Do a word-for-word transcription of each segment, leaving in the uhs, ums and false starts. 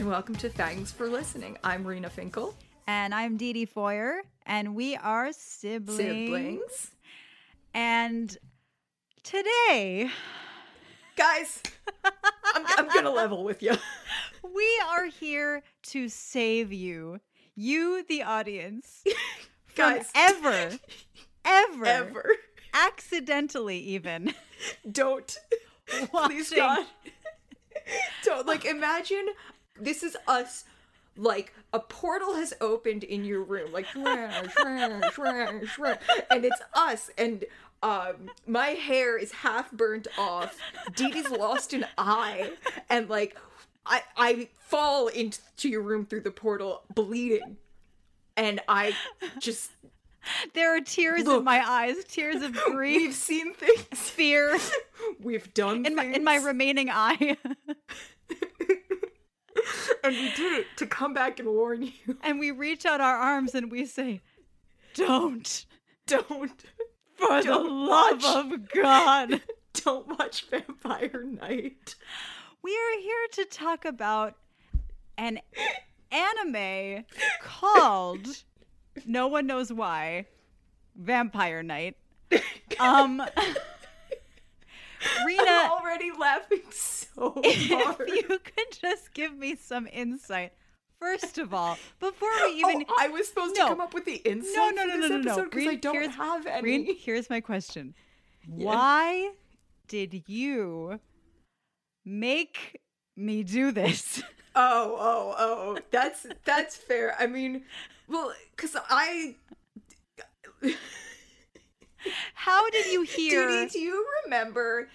and welcome to Thanks for Listening. I'm Rena Finkel. And I'm Didi Foyer, and we are siblings. Siblings. And today... Guys, I'm, I'm going to level with you. We are here to save you. You, the audience. From Guys. ever, ever, ever, accidentally even. Don't. Watching. Please God. Don't. Like, imagine this is us. Like, a portal has opened in your room. Like, and it's us. And um, my hair is half burnt off. Didi's lost an eye. And, like, I, I fall into your room through the portal bleeding. And I just... There are tears Look, in my eyes, tears of grief. We've seen things. Fear. We've done in things. My, in my remaining eye. And we did it to come back and warn you. And we reach out our arms and we say, don't. Don't. For don't the love watch. of God. Don't watch Vampire Knight. We are here to talk about an anime called... No one knows why. Vampire Knight. Um, Rena, I'm already laughing so hard. If you could just give me some insight, first of all, before we even. Oh, I was supposed no. to come up with the insight. No, no, no, for this no, no, no. Because no. I don't have any. Rena, here's my question: yeah. Why did you make me do this? Oh, oh, oh! That's that's fair. I mean. Well, because I... How did you hear... Didi, do you remember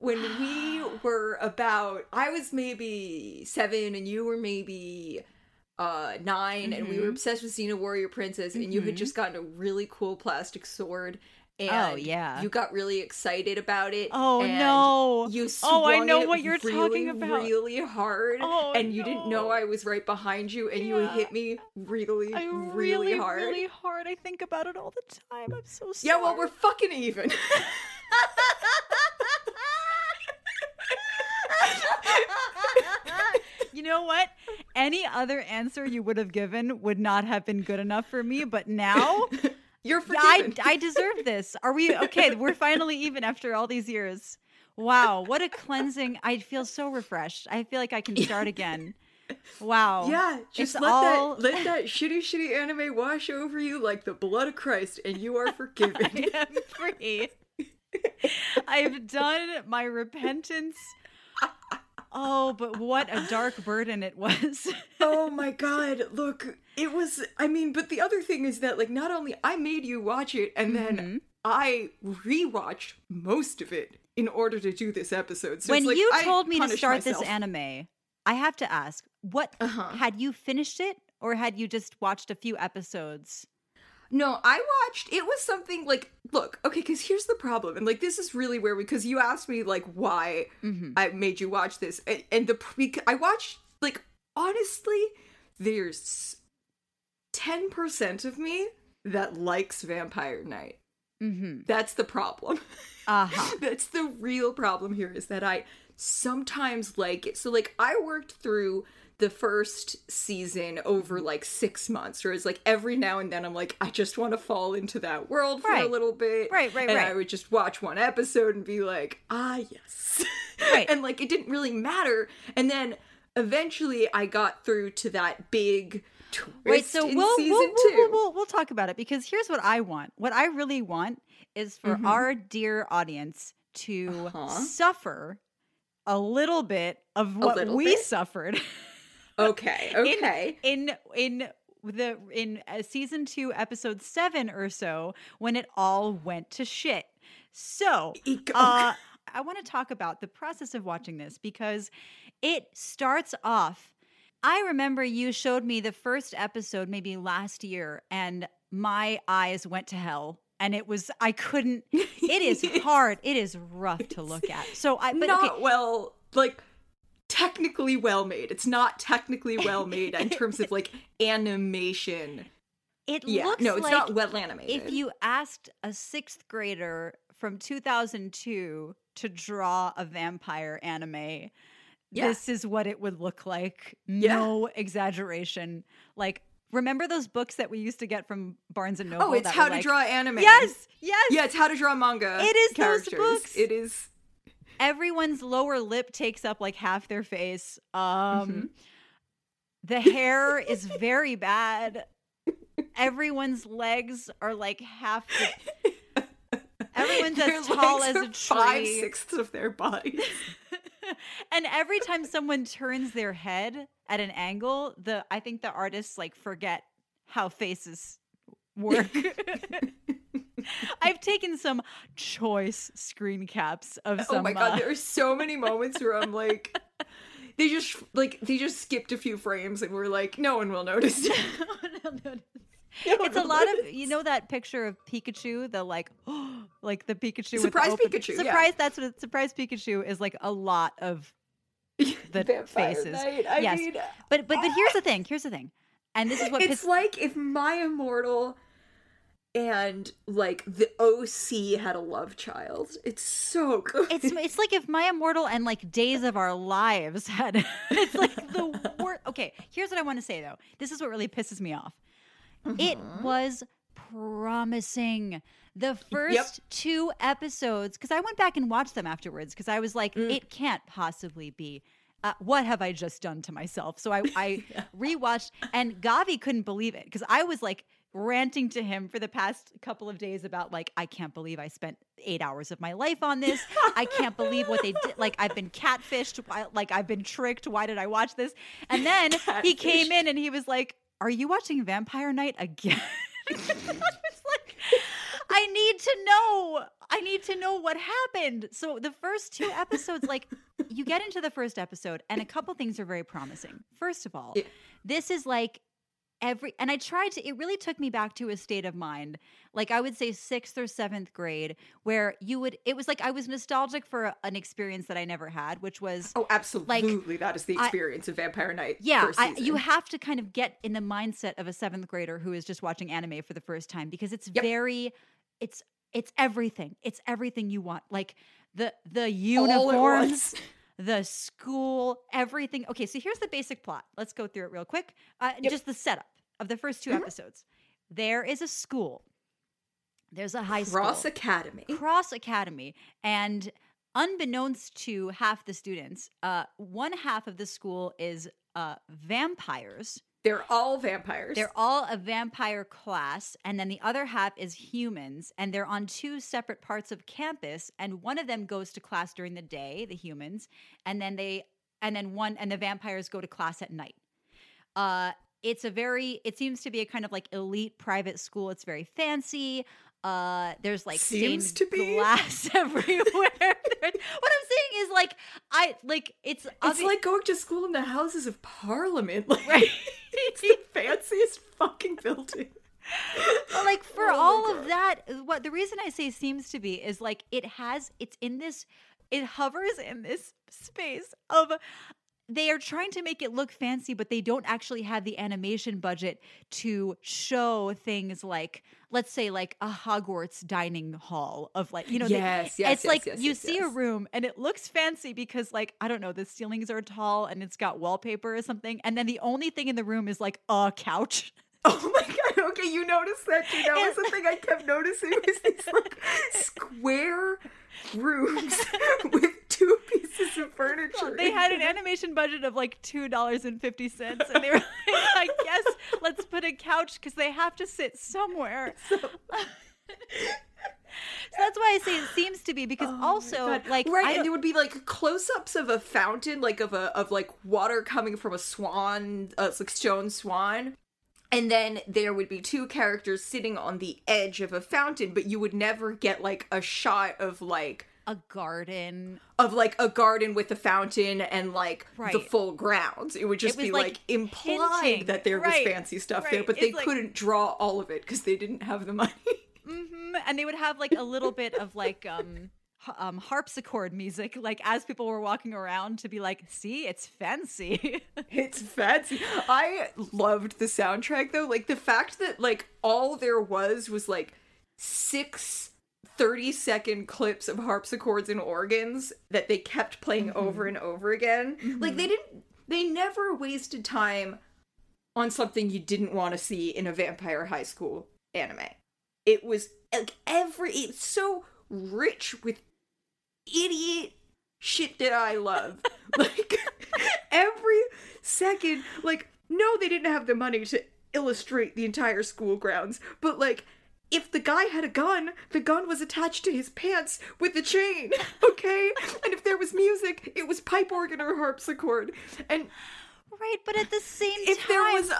when we were about... I was maybe seven and you were maybe uh, nine, mm-hmm. and we were obsessed with Xena Warrior Princess, mm-hmm. and you had just gotten a really cool plastic sword, and oh, yeah. you got really excited about it. Oh, and no. You swung oh, I know it what you're really, talking about. really hard, oh, and you no. didn't know I was right behind you, and yeah. you hit me really, I really, really hard. really hard. I think about it all the time. I'm so sorry. Yeah, well, we're fucking even. You know what? Any other answer you would have given would not have been good enough for me, but now... You're forgiven. I, I deserve this. Are we okay? We're finally even after all these years. Wow, what a cleansing. I feel so refreshed. I feel like I can start again. Wow. Yeah, just it's let all... that let that shitty, shitty anime wash over you like the blood of Christ, and you are forgiven. I am free. I've done my repentance. Oh, but what a dark burden it was. Oh my God. Look, it was, I mean, but the other thing is that, like, not only I made you watch it and mm-hmm. then I rewatched most of it in order to do this episode. So when it's like, you told I me to start myself. this anime, I have to ask, what, uh-huh. had you finished it or had you just watched a few episodes? No, I watched, it was something like, look, okay, because here's the problem. And, like, this is really where we, because you asked me, like, why mm-hmm. I made you watch this. And, and the, I watched, like, honestly, there's ten percent of me that likes Vampire Knight. Mm-hmm. That's the problem. Uh-huh. That's the real problem here is that I sometimes like it. So, like, I worked through... the first season over like six months, whereas like every now and then I'm like, I just want to fall into that world for right. a little bit. Right, right, and right. And I would just watch one episode and be like, ah, yes. Right. And like, it didn't really matter. And then eventually I got through to that big twist Wait, so in we'll, season we'll, two. We'll, we'll, we'll talk about it because here's what I want. What I really want is for mm-hmm. our dear audience to uh-huh. suffer a little bit of what we bit. suffered. Okay. Okay. In, in in the in season two, episode seven or so, when it all went to shit. So uh, I want to talk about the process of watching this because it starts off. I remember you showed me the first episode maybe last year, and my eyes went to hell. And it was I couldn't. It is hard. It is rough to look at. So I but not okay. well like. Technically well made. It's not technically well made in terms of like animation. It yeah. looks no, it's like not well animated. If you asked a sixth grader from two thousand two to draw a vampire anime, Yeah. This is what it would look like. Yeah. No exaggeration. Like, remember those books that we used to get from Barnes and Noble? Oh, it's How to like, Draw Anime. Yes, yes. Yeah, it's How to Draw Manga. It is characters. Those books. It is. Everyone's lower lip takes up like half their face. Um, mm-hmm. The hair is very bad. Everyone's legs are like half the... Everyone's their as tall as a tree. Five-sixths of their bodies. And every time someone turns their head at an angle, the I think the artists like forget how faces work. I've taken some choice screen caps of some. Oh my god, uh, there are so many moments where I'm like, they just like they just skipped a few frames and we're like, no one will notice. No one will notice. No one it's will a lot notice. Of you know that picture of Pikachu, the like, oh, like the Pikachu surprise with the Pikachu, open, surprise. Yeah. That's what it, surprise Pikachu is like a lot of the Vampire faces. Night. I yes, mean, but but but here's the thing. Here's the thing, and this is what it's pis- like if My Immortal. And like the O C had a love child. It's so good. It's it's like if My Immortal and like Days of Our Lives had. It's like the worst. Okay, here's what I want to say though. This is what really pisses me off. Mm-hmm. It was promising. The first yep. two episodes, because I went back and watched them afterwards, because I was like, mm. it can't possibly be. Uh, what have I just done to myself? So I, I yeah. rewatched, and Gavi couldn't believe it because I was like. Ranting to him for the past couple of days about like, I can't believe I spent eight hours of my life on this. I can't believe what they did. Like, I've been catfished. Like, I've been tricked. Why did I watch this? And then Catfish. He came in and he was like, are you watching Vampire Knight again? I was like, I need to know. I need to know what happened. So the first two episodes, like you get into the first episode and a couple things are very promising. First of all, yeah. this is like, Every and I tried to, it really took me back to a state of mind, like I would say sixth or seventh grade, where you would, it was like I was nostalgic for a, an experience that I never had, which was. Oh, absolutely. Like, that is the experience I, of Vampire Knight. Yeah. I, you have to kind of get in the mindset of a seventh grader who is just watching anime for the first time because it's yep. very, it's, it's everything. It's everything you want. Like the, the uniforms. The school, everything. Okay, so here's the basic plot. Let's go through it real quick. Uh, yep. Just the setup of the first two mm-hmm. episodes. There is a school. There's a high school. Cross Academy. Cross Academy. And unbeknownst to half the students, uh, one half of the school is uh, vampires. They're all vampires. They're all a vampire class. And then the other half is humans. And they're on two separate parts of campus. And one of them goes to class during the day, the humans. And then they, and then one, and the vampires go to class at night. Uh, it's a very, it seems to be a kind of like elite private school. It's very fancy. Uh, there's like seems stained to be. Glass everywhere. What I'm saying is like, I like it's obvi- it's like going to school in the Houses of Parliament. Like, right. It's the fanciest fucking building. Well, like for oh all of that, what the reason I say seems to be is like it has it's in this it hovers in this space of. They are trying to make it look fancy, but they don't actually have the animation budget to show things like, let's say, like a Hogwarts dining hall of like, you know, yes, they, yes, it's yes, like yes, you yes, see yes. a room and it looks fancy because like, I don't know, the ceilings are tall and it's got wallpaper or something. And then the only thing in the room is like a couch. Oh my God. Okay. You noticed that too. That was the thing I kept noticing was these like square rooms with two pieces of furniture. They had an animation budget of like two dollars and fifty cents and they were like, I guess let's put a couch because they have to sit somewhere. So, so that's why I say it seems to be because oh also like right, and there would be like close-ups of a fountain, like of a of like water coming from a swan, uh, like stone swan. And then there would be two characters sitting on the edge of a fountain, but you would never get like a shot of like a garden of like a garden with a fountain and like right. the full grounds. It would just it be like, like implied hinting. That there was right. fancy stuff right. there, but it's they like... couldn't draw all of it because they didn't have the money. Mm-hmm. And they would have like a little bit of like um, um, harpsichord music, like as people were walking around to be like, see, it's fancy. It's fancy. I loved the soundtrack though. Like the fact that like all there was was like six thirty second clips of harpsichords and organs that they kept playing mm-hmm. over and over again. Mm-hmm. Like, they didn't, they never wasted time on something you didn't want to see in a Vampire High School anime. It was, like, every, it's so rich with idiot shit that I love. Like, every second, like, no, they didn't have the money to illustrate the entire school grounds, but, like, if the guy had a gun, the gun was attached to his pants with a chain, okay? And if there was music, it was pipe organ or harpsichord. And right, but at the same if time... If there was a,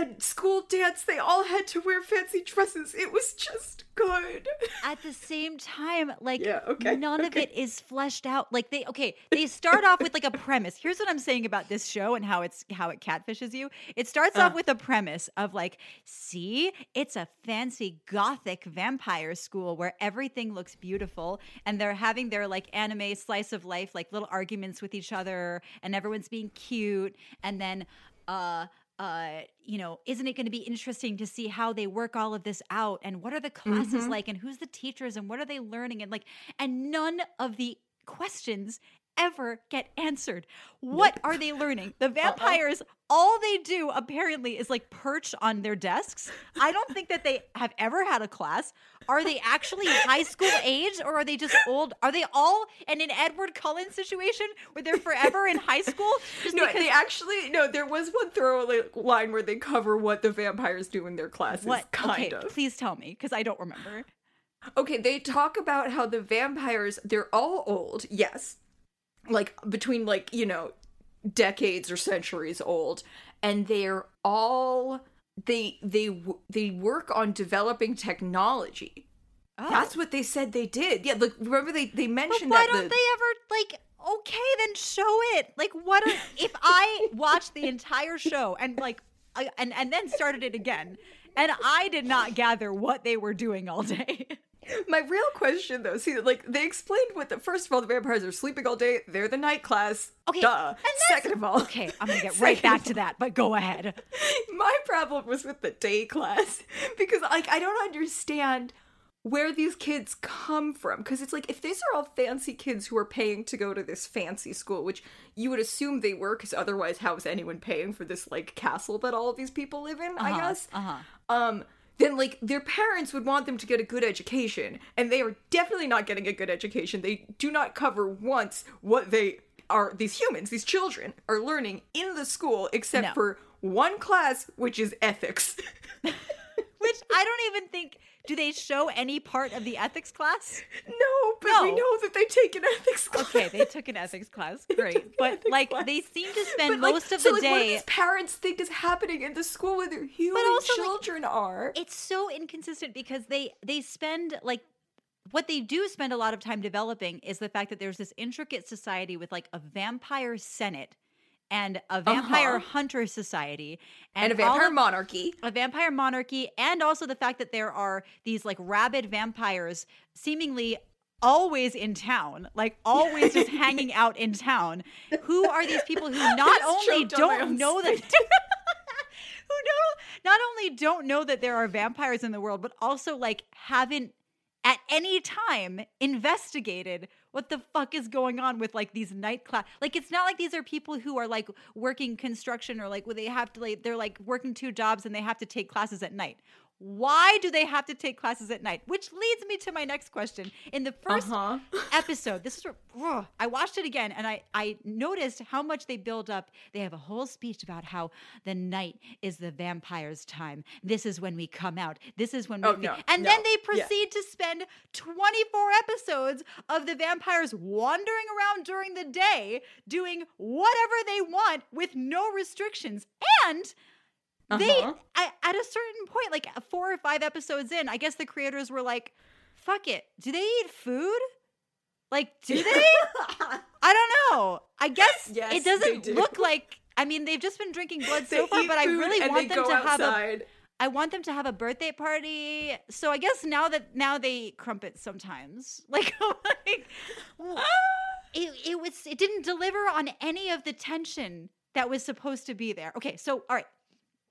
a school dance, they all had to wear fancy dresses. It was just good. At the same time, like, yeah, okay, none okay. of it is fleshed out. Like, they, okay, they start off with, like, a premise. Here's what I'm saying about this show and how it's how it catfishes you. It starts uh. off with a premise of, like, see, it's a fancy gothic vampire school where everything looks beautiful, and they're having their, like, anime slice of life, like, little arguments with each other, and everyone's being cute, and then, uh... Uh, you know, isn't it going to be interesting to see how they work all of this out, and what are the classes mm-hmm. like, and who's the teachers, and what are they learning, and like, and none of the questions ever get answered. What nope. are they learning? The vampires, Uh-oh. all they do apparently is like perch on their desks. I don't think that they have ever had a class. Are they actually high school age, or are they just old? Are they all in an Edward Cullen situation where they're forever in high school? Just no, because- they actually, no, there was one throwaway line where they cover what the vampires do in their classes, what? kind okay, of. Please tell me, because I don't remember. Okay, they talk about how the vampires, they're all old, yes. Like, between, like, you know, decades or centuries old, and they're all, they they they work on developing technology. Oh. That's what they said they did. Yeah, like, remember they, they mentioned but why that. Why don't the... they ever, like, okay, then show it. Like, what are, if I watched the entire show and, like, I, and, and then started it again, and I did not gather what they were doing all day. My real question, though, see, like, they explained what the, first of all, the vampires are sleeping all day. They're the night class. Okay. Duh. Second of all. Okay, I'm going to get right back to that, but go ahead. My problem was with the day class, because, like, I don't understand where these kids come from. Because it's like, if these are all fancy kids who are paying to go to this fancy school, which you would assume they were, because otherwise how is anyone paying for this, like, castle that all of these people live in, uh-huh, I guess? Uh-huh. Um... then, like, their parents would want them to get a good education, and they are definitely not getting a good education. They do not cover once what they are, these humans, these children, are learning in the school, except no. for one class, which is ethics. Which I don't even think, do they show any part of the ethics class? No, but no. we know that they take an ethics class. Okay, they took an ethics class, great. But, like, class. they seem to spend but, most like, of so, the like, day... So, like, what do these parents think is happening in the school where their human but also, children like, are? It's so inconsistent because they, they spend, like... What they do spend a lot of time developing is the fact that there's this intricate society with, like, a vampire senate and a vampire uh-huh. hunter society. And, and a vampire of, monarchy. A vampire monarchy, and also the fact that there are these, like, rabid vampires seemingly always in town, like, always just hanging out in town. Who are these people who not only don't know that... who don't, not only don't know that there are vampires in the world, but also, like, haven't at any time investigated what the fuck is going on with, like, these night class? Like, it's not like these are people who are, like, working construction or, like, where they have to, like, they're, like, working two jobs and they have to take classes at night. Why do they have to take classes at night? Which leads me to my next question. In the first uh-huh. episode, this is where, ugh, I watched it again, and I, I noticed how much they build up. They have a whole speech about how the night is the vampire's time. This is when we come out. This is when we... Oh, no, and no, then they proceed yeah. to spend twenty-four episodes of the vampire wandering around during the day doing whatever they want with no restrictions. And uh-huh. they, I, at a certain point, like four or five episodes in, I guess the creators were like, fuck it. Do they eat food? Like, do they? I don't know. I guess yes, it doesn't do. look like, I mean, they've just been drinking blood so far, but I really want them to outside. have a... I want them to have a birthday party. So I guess now that now they eat crumpets sometimes. Like, like it, it was it didn't deliver on any of the tension that was supposed to be there. Okay, so all right.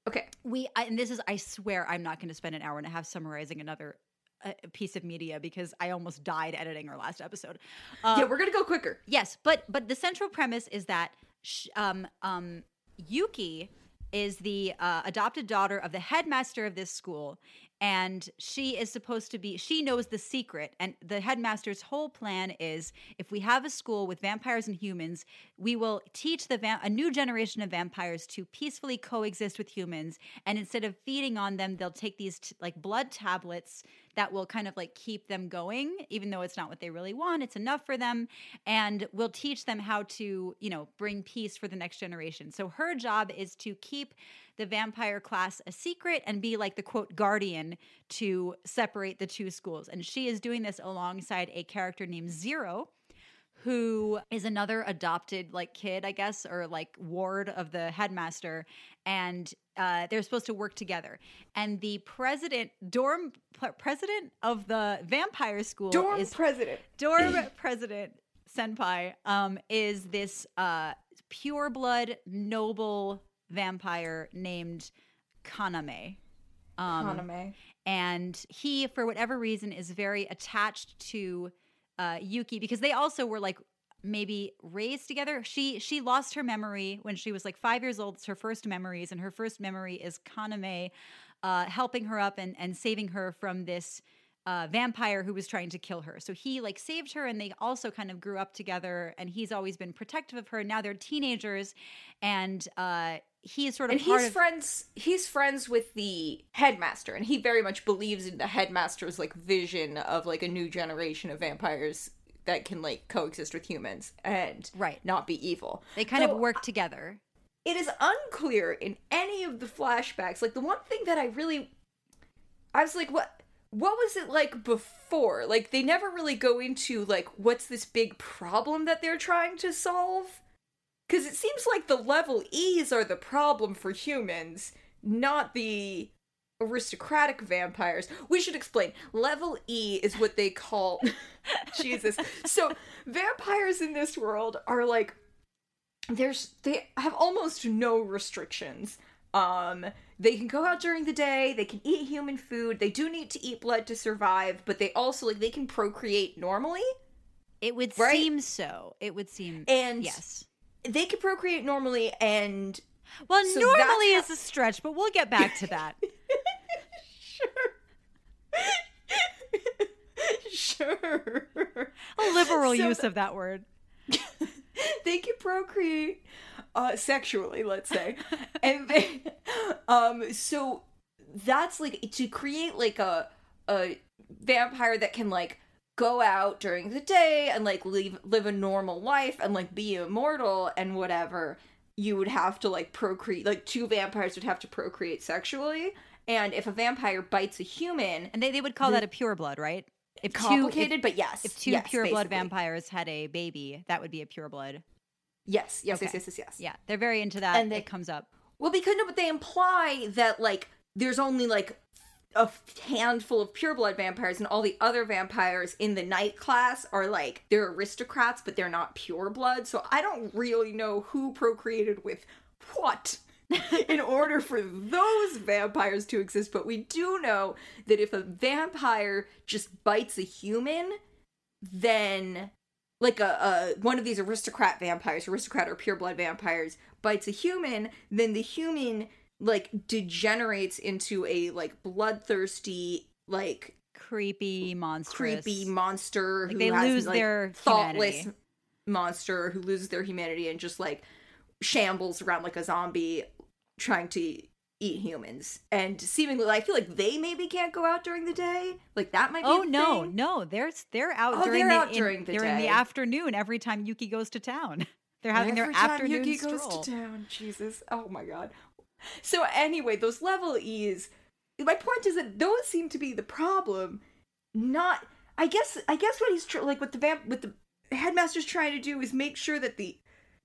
Okay. We I, and this is I swear I'm not going to spend an hour and a half summarizing another a piece of media because I almost died editing our last episode. Uh, yeah, we're going to go quicker. Yes, but but the central premise is that sh- um, um, Yuki is the uh, adopted daughter of the headmaster of this school, and she is supposed to be, she knows the secret, and the headmaster's whole plan is, if we have a school with vampires and humans, we will teach the va- a new generation of vampires to peacefully coexist with humans, and instead of feeding on them, they'll take these t- like blood tablets that will kind of like keep them going, even though it's not what they really want, it's enough for them, and we'll teach them how to, you know, bring peace for the next generation. So her job is to keep the vampire class a secret and be like the, quote, guardian to separate the two schools. And she is doing this alongside a character named Zero, who is another adopted like kid, I guess, or like ward of the headmaster. And uh, they're supposed to work together. And the president, dorm p- president of the vampire school. Dorm is, president. Dorm president, senpai, um, is this uh, pure blood, noble vampire named Kaname. Um, Kaname. And he, for whatever reason, is very attached to uh, Yuki because they also were like maybe raised together. She she lost her memory when she was like five years old. It's her first memories, and her first memory is Kaname uh, helping her up and, and saving her from this uh, vampire who was trying to kill her. So he like saved her, and they also kind of grew up together, and he's always been protective of her. Now they're teenagers, and uh He's sort of and part he's of- friends. He's friends with the headmaster, and he very much believes in the headmaster's like vision of like a new generation of vampires that can like coexist with humans and right. not be evil. They kind so, of work together. It is unclear in any of the flashbacks. Like the one thing that I really, I was like, what? What was it like before? Like they never really go into like what's this big problem that they're trying to solve. Because it seems like the level E's are the problem for humans, not the aristocratic vampires. We should explain. Level E is what they call... Jesus. So vampires in this world are like... There's, they have almost no restrictions. Um, they can go out during the day. They can eat human food. They do need to eat blood to survive. But they also, like, they can procreate normally. It would right? seem so. It would seem... And... Yes. They could procreate normally and... Well, so normally is how- a stretch, but we'll get back to that. Sure. Sure. A liberal so use th- of that word. They could procreate uh, sexually, let's say. And they... Um, so that's like... To create like a a vampire that can like... go out during the day and, like, leave, live a normal life and, like, be immortal and whatever, you would have to, like, procreate, like, two vampires would have to procreate sexually, and if a vampire bites a human... And they, they would call the, that a pure blood, right? If complicated, two, if, but yes. If two yes, pure basically. blood vampires had a baby, that would be a pure blood. Yes, yes, okay. yes, yes, yes, yes. Yeah, they're very into that, and they, it comes up. Well, because no, but they imply that, like, there's only, like... a handful of pureblood vampires, and all the other vampires in the night class are like, they're aristocrats, but they're not pureblood. So I don't really know who procreated with what in order for those vampires to exist. But we do know that if a vampire just bites a human, then like a, a one of these aristocrat vampires, aristocrat or pureblood vampires bites a human, then the human like degenerates into a like bloodthirsty, like creepy monster, creepy monster like who they has, lose like, their thoughtless humanity. monster who loses their humanity and just like shambles around like a zombie trying to eat humans. And seemingly, I feel like they maybe can't go out during the day. Like that might be. Oh a no, thing. no, they're they're out. Oh, during they're the, out in, during the they're day. They're in the afternoon every time Yuki goes to town. They're having every their time afternoon Yuki stroll. Goes to town. Jesus, oh my god. So anyway, those level E's, my point is that those seem to be the problem, not, I guess, I guess what he's, tr- like, what the vamp- what the headmaster's trying to do is make sure that the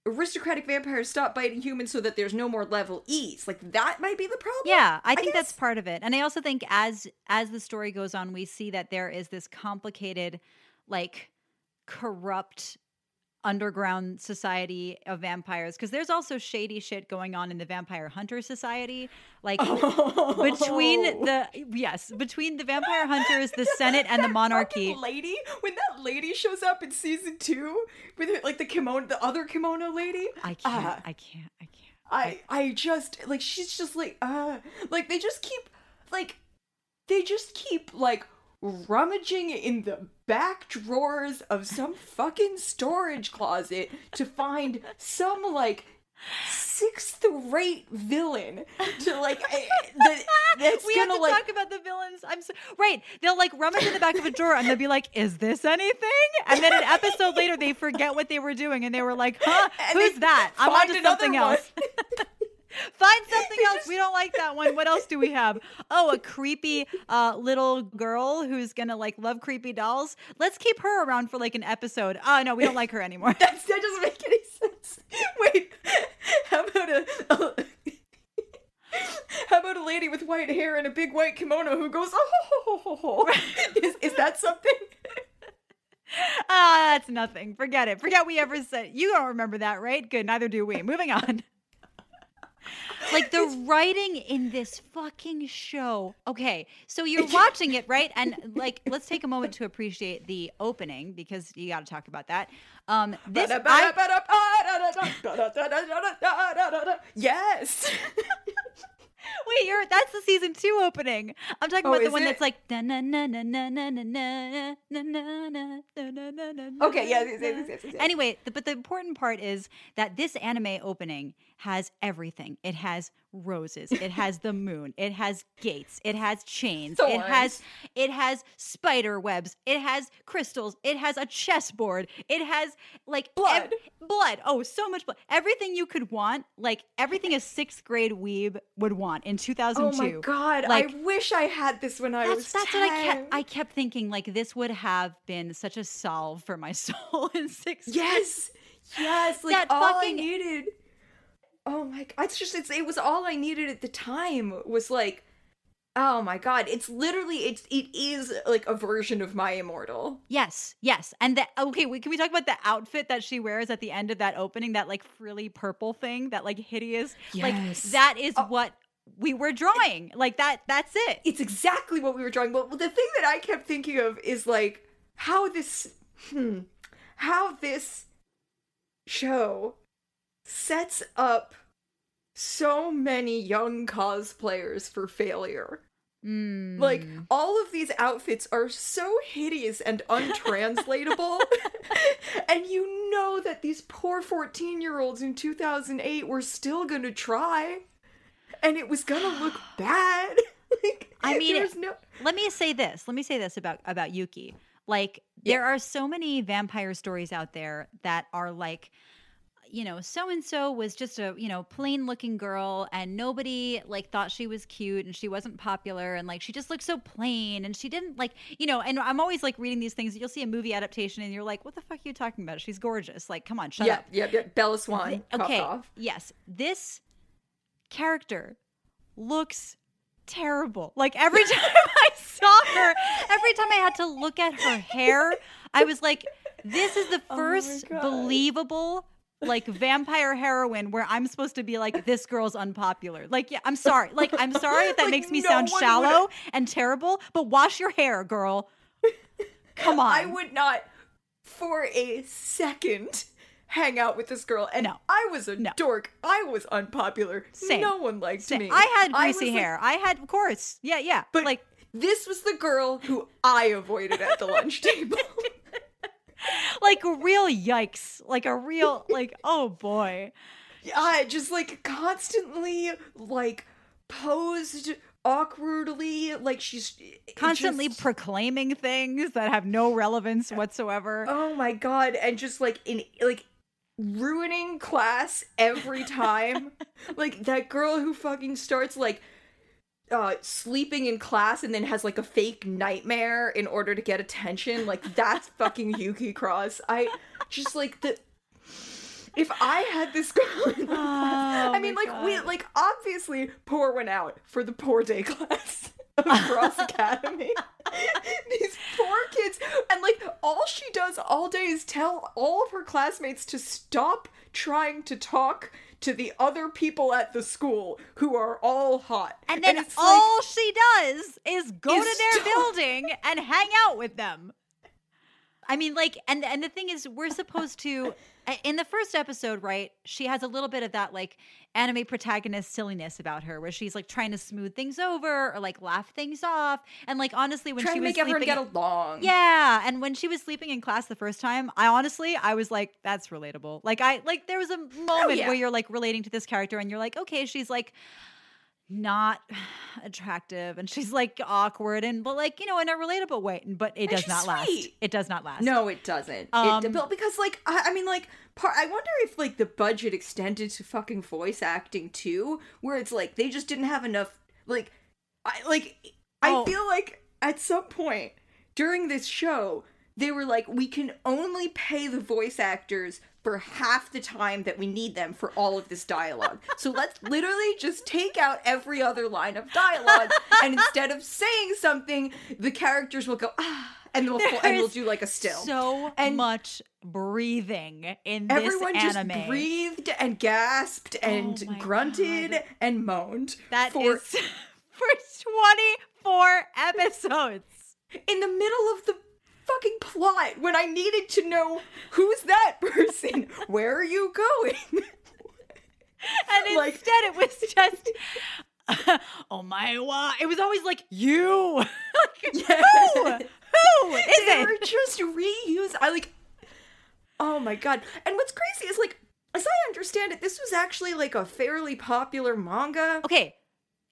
aristocratic vampires stop biting humans so that there's no more level E's. Like, that might be the problem? Yeah, I think I that's part of it. And I also think as as the story goes on, we see that there is this complicated, like, corrupt underground society of vampires, because there's also shady shit going on in the Vampire Hunter Society, like oh. between the yes between the Vampire Hunters, the Senate, and the monarchy. Lady, when that lady shows up in season two with her, like the kimono, the other kimono lady, I can't, uh, I can't, I can't. I I just like she's just like uh like they just keep like they just keep like. rummaging in the back drawers of some fucking storage closet to find some like sixth rate villain to like that, that's we gonna, have to like, talk about the villains. I'm so, right they'll like rummage in the back of a drawer and they'll be like, is this anything? And then an episode later they forget what they were doing and they were like, huh, who's that? I'm onto something else. Find something else. We don't like that one. What else do we have? Oh, a creepy uh, little girl who's going to like love creepy dolls. Let's keep her around for like an episode. Oh, no, we don't like her anymore. That's, that doesn't make any sense. Wait, how about a... Oh. How about a lady with white hair and a big white kimono who goes, oh, ho, ho, ho, ho. Right. Is, is that something? Ah, uh, that's nothing. Forget it. Forget we ever said. You don't remember that, right? Good, neither do we. Moving on. Like the it's... writing in this fucking show. Okay, so you're watching it, right? And like, let's take a moment to appreciate the opening because you got to talk about that. Um, this I... yes. Wait, you're that's the season two opening. I'm talking oh, about the one it? that's like na na na na na na na na na na na na. Okay, yeah. Yes, yes, yes, yes. Anyway, the, but the important part is that this anime opening has everything. It has roses. It has the moon. It has gates. It has chains. Swords. It has it has spider webs. It has crystals. It has a chessboard. It has like blood. Ev- blood. Oh, so much blood. Everything you could want. Like everything a sixth grade weeb would want in two thousand two. Oh my god! Like, I wish I had this when I that's, was. That's ten. What I kept. I kept thinking like this would have been such a salve for my soul in sixth. Yes. Grade. Yes. Like that all fucking, I needed. Oh my god, it's just, it's, it was all I needed at the time was like, oh my god, it's literally, it's, it is like a version of My Immortal. Yes, yes. And the, okay, we, can we talk about the outfit that she wears at the end of that opening, that like frilly purple thing, that like hideous, yes. Like that is oh. what we were drawing. Like that, that's it. It's exactly what we were drawing. But the thing that I kept thinking of is like, how this, hmm, how this show sets up so many young cosplayers for failure. Mm. Like, all of these outfits are so hideous and untranslatable. And you know that these poor fourteen-year-olds in two thousand eight were still gonna try. And it was gonna look bad. Like, I mean, no... let me say this. Let me say this about, about Yuki. Like, yeah. There are so many vampire stories out there that are like, you know, so-and-so was just a, you know, plain-looking girl and nobody, like, thought she was cute and she wasn't popular and, like, she just looked so plain and she didn't, like, you know, and I'm always, like, reading these things. You'll see a movie adaptation and you're like, what the fuck are you talking about? She's gorgeous. Like, come on, shut yeah, up. Yeah, yeah, Bella Swan. The, okay, off. Yes. This character looks terrible. Like, every time I saw her, every time I had to look at her hair, I was like, this is the first oh believable like vampire heroine where I'm supposed to be like, this girl's unpopular. Like, yeah, I'm sorry. Like, I'm sorry if that like, makes me no sound shallow would've... and terrible, but wash your hair, girl. Come on. I would not for a second hang out with this girl. And no. I was a no. dork. I was unpopular. Same. No one liked Same. me. I had greasy I hair. Like... I had, of course. Yeah, yeah. But like, this was the girl who I avoided at the lunch table. Like a real yikes. Like a real, like, oh boy. Yeah, just like constantly like posed awkwardly. Like she's constantly just... proclaiming things that have no relevance whatsoever. Oh my god. And just like in like ruining class every time. Like that girl who fucking starts like Uh, sleeping in class and then has like a fake nightmare in order to get attention. Like that's fucking Yuki Cross. I just like the if I had this girl in my oh, class, I mean like God. we like obviously pour one out for the poor day class of Cross Academy. These poor kids. And, like, all she does all day is tell all of her classmates to stop trying to talk to the other people at the school who are all hot. And then and all like, she does is go is to their talk- building and hang out with them. I mean, like, and, and the thing is, we're supposed to, in the first episode, right, she has a little bit of that, like, anime protagonist silliness about her, where she's, like, trying to smooth things over or, like, laugh things off. And, like, honestly, when Try she was sleeping. Trying to make everyone get along. Yeah. And when she was sleeping in class the first time, I honestly, I was like, that's relatable. Like, I, like, there was a moment oh, yeah. where you're, like, relating to this character and you're like, okay, she's, like, not attractive and she's like awkward and but like you know in a relatable way but it does not sweet. last it does not last no it doesn't um, it, because like I, I mean like part, I wonder if like the budget extended to fucking voice acting too, where it's like they just didn't have enough like I like I oh. feel like at some point during this show they were like, we can only pay the voice actors for half the time that we need them for all of this dialogue. So let's literally just take out every other line of dialogue, and instead of saying something, the characters will go, ah, and we'll, and we'll do like a still. So and much breathing in this anime. Everyone just breathed and gasped and oh grunted God. and moaned. That for- is for twenty-four episodes. In the middle of the fucking plot when I needed to know who's that person, where are you going? And like, instead it was just uh, oh my wow it was always like you like, yeah. who who is they it were just reuse I like oh my god and what's crazy is like as I understand it this was actually like a fairly popular manga. Okay,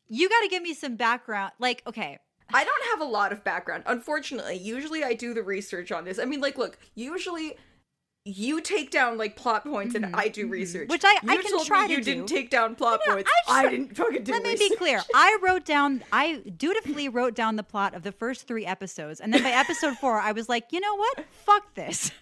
you gotta give me some background. Like, okay, I don't have a lot of background, unfortunately. Usually I do the research on this. I mean, like, look, usually you take down, like, plot points and mm-hmm. I do research. Which I, you I can try to you do. You didn't take down plot no, no, points. I, just, I didn't fucking do let research. Let me be clear. I wrote down, I dutifully wrote down the plot of the first three episodes. And then by episode four, I was like, you know what? Fuck this.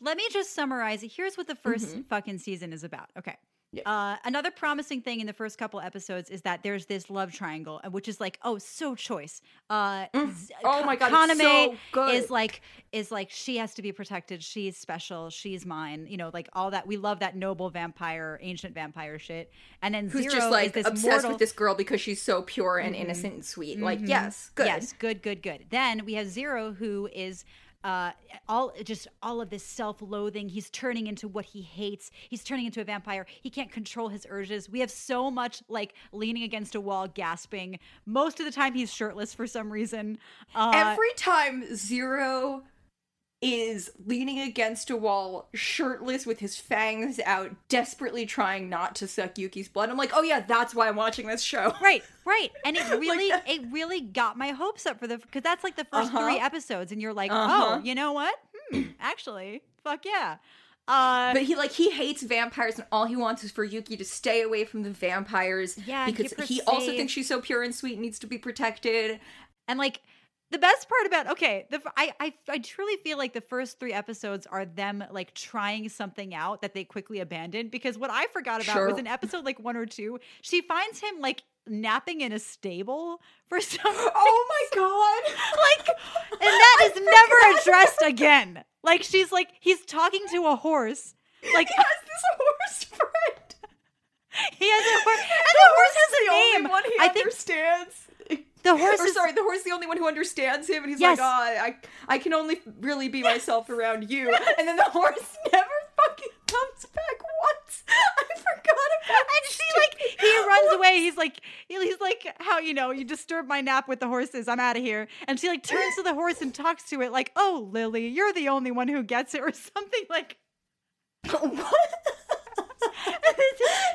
Let me just summarize. Here's what the first mm-hmm. fucking season is about. Okay. Uh, another promising thing in the first couple episodes is that there's this love triangle, which is like, oh, so choice. Uh, mm. z- oh my God, Kaname so good. is like, is like she has to be protected. She's special. She's mine. You know, like all that. We love that noble vampire, ancient vampire shit. And then who's Zero just like is this obsessed mortal- with this girl because she's so pure and mm-hmm. innocent and sweet. Mm-hmm. Like, yes, good, yes, good, good, good. Then we have Zero, who is. Uh, all just all of this self-loathing. He's turning into what he hates. He's turning into a vampire. He can't control his urges. We have so much like leaning against a wall, gasping. Most of the time, he's shirtless for some reason. Uh, Every time Zero is leaning against a wall, shirtless with his fangs out, desperately trying not to suck Yuki's blood. I'm like, oh yeah, that's why I'm watching this show. Right, right. And it really, like it really got my hopes up for the, because that's like the first uh-huh. three episodes and you're like, uh-huh. oh, you know what? Hmm, actually, fuck yeah. Uh, but he like he hates vampires and all he wants is for Yuki to stay away from the vampires. Yeah, because he safe. also thinks she's so pure and sweet and needs to be protected. And like, the best part about, okay, the, I, I I truly feel like the first three episodes are them, like, trying something out that they quickly abandoned. Because what I forgot about sure. was in episode, like, one or two, she finds him, like, napping in a stable for some reason. Oh, my God. Like, and that is never addressed again. Like, she's, like, he's talking to a horse. Like, he has this horse friend. He has a horse. And the, the horse, horse has a name. The only one he I understands. Think, The horse or, is, sorry, the horse is the only one who understands him, and he's yes. like, oh, I, I can only really be myself around you. And then the horse never fucking comes back once. I forgot about it. And she, like, he runs what? away. He's like, he's like, how, you know, you disturb my nap with the horses. I'm out of here. And she, like, turns to the horse and talks to it like, oh, Lily, you're the only one who gets it, or something like. What?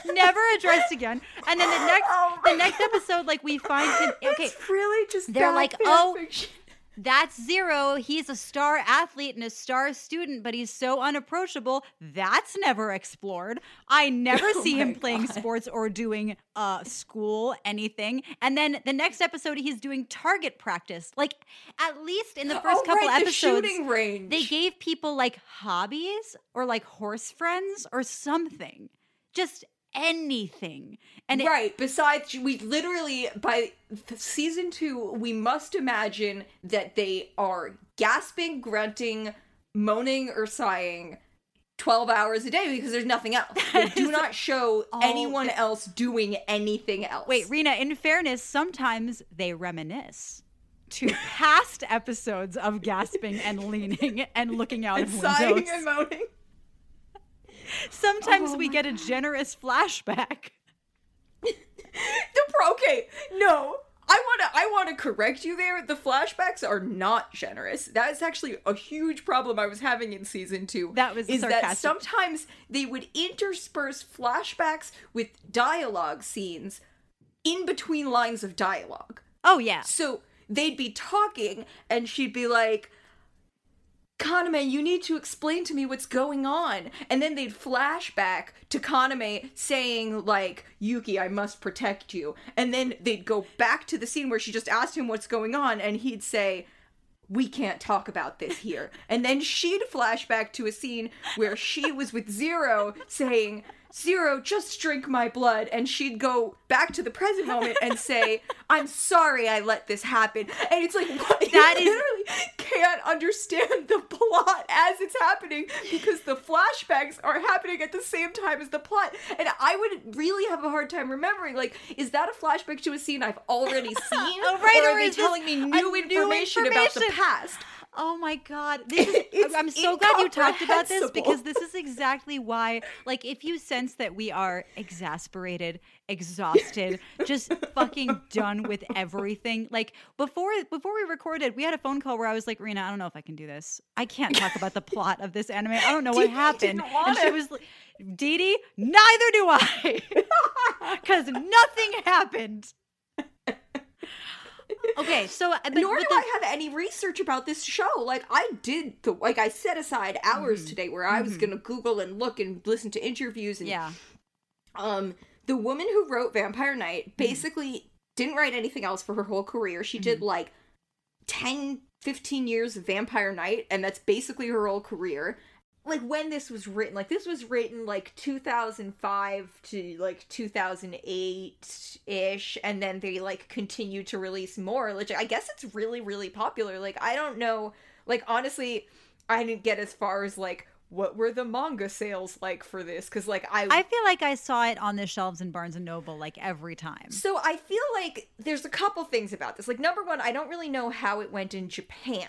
Never addressed again. And then the next oh the next God. episode, like, we find him. Okay, it's really just they're like, oh, fiction. That's Zero. He's a star athlete and a star student, but he's so unapproachable. That's never explored. I never oh see him playing God. sports or doing uh school anything. And then the next episode, he's doing target practice. Like, at least in the first oh, couple right, episodes, the shooting range. They gave people like hobbies or like horse friends or something. Just anything. And right. It- Besides, we literally, by season two, we must imagine that they are gasping, grunting, moaning, or sighing twelve hours a day because there's nothing else. They do not show anyone the- else doing anything else. Wait, Rena, in fairness, sometimes they reminisce to past episodes of gasping and leaning and looking out and of windows. Sighing and moaning. Sometimes oh we get a generous flashback. the pro- okay, no. I wanna I wanna correct you there. The flashbacks are not generous. That is actually a huge problem I was having in season two. That was is sarcastic. That sometimes they would intersperse flashbacks with dialogue scenes in between lines of dialogue. Oh yeah. So they'd be talking and she'd be like, Kaname, you need to explain to me what's going on. And then they'd flash back to Kaname saying, like, Yuki, I must protect you. And then they'd go back to the scene where she just asked him what's going on, and he'd say, we can't talk about this here. And then she'd flash back to a scene where she was with Zero saying, Zero, just drink my blood. And she'd go back to the present moment and say, I'm sorry I let this happen. And it's like, what? That you is... literally can't understand the plot as it's happening because the flashbacks are happening at the same time as the plot. And I would really have a hard time remembering, like, is that a flashback to a scene I've already seen? oh, right, or are they telling me new information, new information about the past? Oh my God. This is, I'm so glad you talked about this because this is exactly why, like, if you sense that we are exasperated, exhausted, just fucking done with everything. Like, before before we recorded, we had a phone call where I was like, Rena, I don't know if I can do this. I can't talk about the plot of this anime. I don't know what happened. And she was like, Didi, neither do I. Because nothing happened. Okay, so but, nor do the, I have any research about this show. Like I did, the, like I set aside hours mm-hmm, today where I was mm-hmm. gonna Google and look and listen to interviews. And, yeah. Um, the woman who wrote Vampire Knight basically mm-hmm. didn't write anything else for her whole career. She mm-hmm. did like ten, fifteen years of Vampire Knight, and that's basically her whole career. Like when this was written, like this was written like two thousand five to like two thousand eight-ish, and then they like continued to release more, which I guess it's really, really popular. Like, I don't know, like honestly, I didn't get as far as like, what were the manga sales like for this? Because like I, I feel like I saw it on the shelves in Barnes and Noble like every time. So I feel like there's a couple things about this. Like number one, I don't really know how it went in Japan.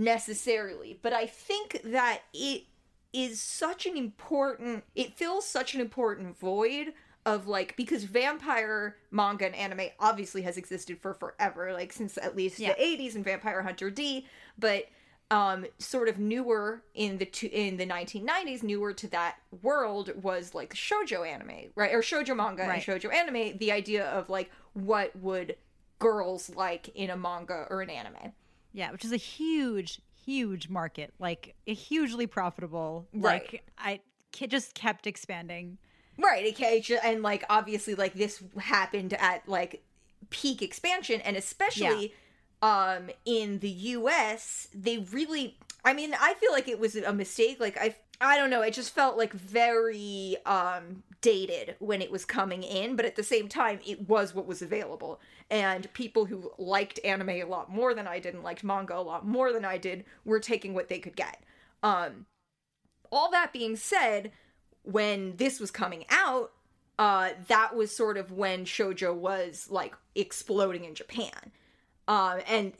Necessarily, but I think that it is such an important, it fills such an important void of like, because vampire manga and anime obviously has existed for forever, like since at least yeah. the eighties and Vampire Hunter D, but um sort of newer in the to, in the nineteen nineties, newer to that world was like shoujo anime, right? Or shoujo manga right. and shoujo anime, the idea of like what would girls like in a manga or an anime. Yeah, which is a huge, huge market, like a hugely profitable, like right. I just kept expanding. Right. Okay. And like, obviously like this happened at like peak expansion, and especially yeah. um, in the U S, they really, I mean, I feel like it was a mistake. Like I, I don't know. It just felt like very um, dated when it was coming in, but at the same time, it was what was available. And people who liked anime a lot more than I did and liked manga a lot more than I did were taking what they could get. Um, all that being said, when this was coming out, uh, that was sort of when shoujo was, like, exploding in Japan. Um, and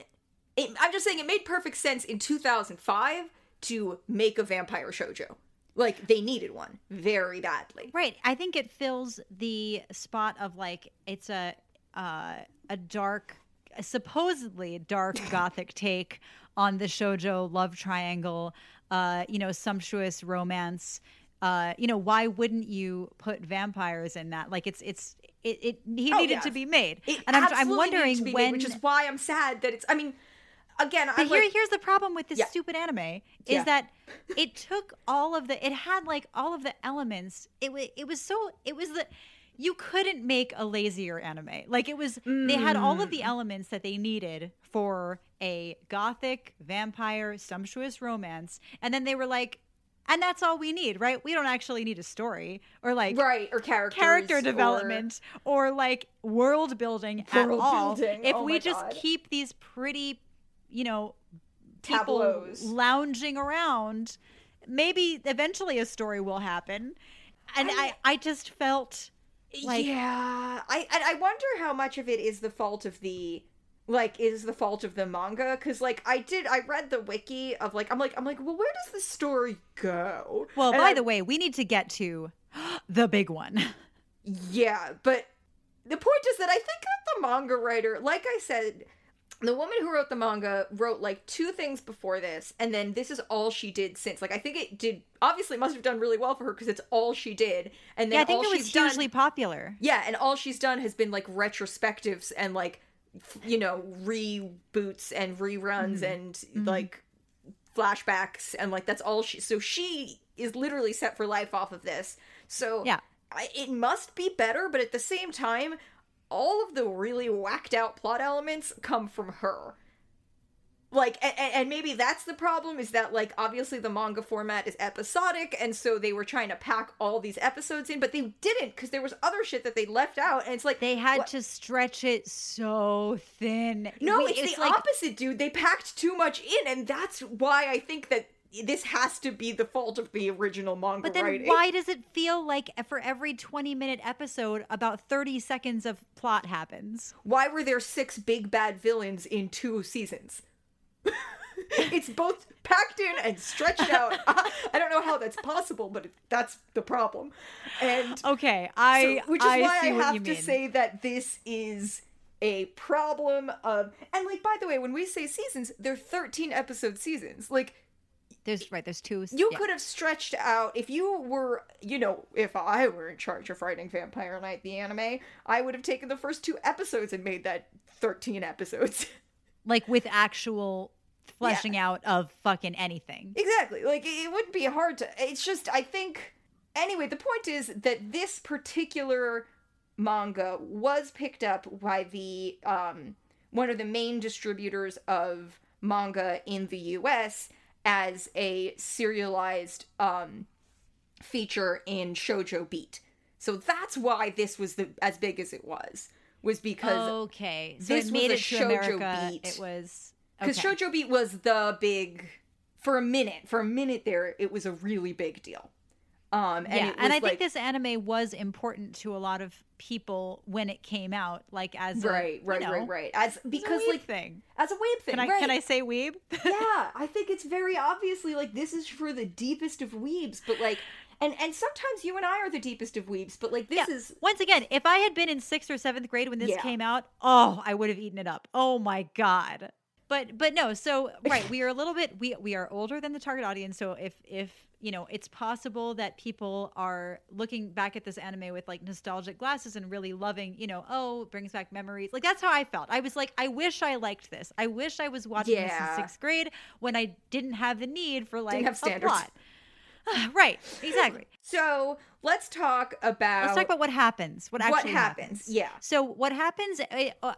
it, I'm just saying it made perfect sense in two thousand five to make a vampire shoujo. Like, they needed one very badly. Right. I think it fills the spot of, like, it's a... Uh, a dark, a supposedly dark gothic take on the shoujo love triangle, uh, you know, sumptuous romance. Uh, you know, why wouldn't you put vampires in that? Like, it's it's it. it he oh, needed yeah. to be made, it and I'm, I'm wondering when, made, which is why I'm sad that it's. I mean, again, but I'm here, like, here's the problem with this yeah. stupid anime is yeah. that it took all of the. It had like all of the elements. It was it was so it was the. You couldn't make a lazier anime. Like, it was, mm. they had all of the elements that they needed for a gothic, vampire, sumptuous romance. And then they were like, And that's all we need, right? We don't actually need a story or like right or characters, character development or, or like world building world at all. Building. If oh we just God. keep these pretty, you know, people tableaus lounging around, maybe eventually a story will happen. And I, I, I just felt like yeah, I and I wonder how much of it is the fault of the. Like, is the fault of the manga? Because, like, I did, I read the wiki of, like, I'm like, I'm like, well, where does the story go? Well, and by I, the way, we need to get to the big one. Yeah, but the point is that I think that the manga writer, like I said, the woman who wrote the manga wrote, like, two things before this, and then this is all she did since. Like, I think it did, obviously it must have done really well for her, because it's all she did. And then yeah, I think all it was hugely done, popular. Yeah, and all she's done has been, like, retrospectives and, like, you know, reboots and reruns mm-hmm. and mm-hmm. like flashbacks and like that's all she so she is literally set for life off of this, so yeah I, it must be better, but at the same time all of the really whacked out plot elements come from her, like and, and maybe that's the problem, is that like obviously the manga format is episodic and so they were trying to pack all these episodes in, but they didn't because there was other shit that they left out, and it's like they had what? to stretch it so thin. No, we, it's, it's the like... opposite, dude. They packed too much in, and that's why I think that this has to be the fault of the original manga but then writing. Why does it feel like for every twenty minute episode about thirty seconds of plot happens? Why were there six big bad villains in two seasons? It's both packed in and stretched out. I, I don't know how that's possible, but that's the problem. And okay, I so, which is I why I have to say that this is a problem of, and like by the way, when we say seasons, they're thirteen episode seasons. Like there's right, there's two. You yeah. could have stretched out if you were, you know, if I were in charge of writing Vampire Knight the anime, I would have taken the first two episodes and made that thirteen episodes. Like with actual fleshing yeah. out of fucking anything. Exactly. Like it wouldn't be hard to, it's just, I think, anyway, the point is that this particular manga was picked up by the, um, one of the main distributors of manga in the U S as a serialized, um, feature in Shoujo Beat. So that's why this was the, as big as it was, was because okay. So this it made was a it to Shoujo America. Beat. It was... Because okay. Shoujo Beat was the big, for a minute, for a minute there, it was a really big deal. Um, and yeah, and I like, think this anime was important to a lot of people when it came out, like as right, a, right, you know, right, right, as because as like thing, as a weeb thing. Can I right. can I say weeb? Yeah, I think it's very obviously like this is for the deepest of weebs, but like. And and sometimes you and I are the deepest of weebs, but like this yeah. is... Once again, if I had been in sixth or seventh grade when this yeah. came out, oh, I would have eaten it up. Oh my God. But but no, so, right, we are a little bit, we we are older than the target audience, so if, if you know, it's possible that people are looking back at this anime with like nostalgic glasses and really loving, you know, oh, it brings back memories. Like that's how I felt. I was like, I wish I liked this. I wish I was watching yeah. this in sixth grade when I didn't have the need for like didn't have standards. A plot. Right, exactly. So let's talk about let's talk about what happens. What actually what happens. happens? Yeah. So what happens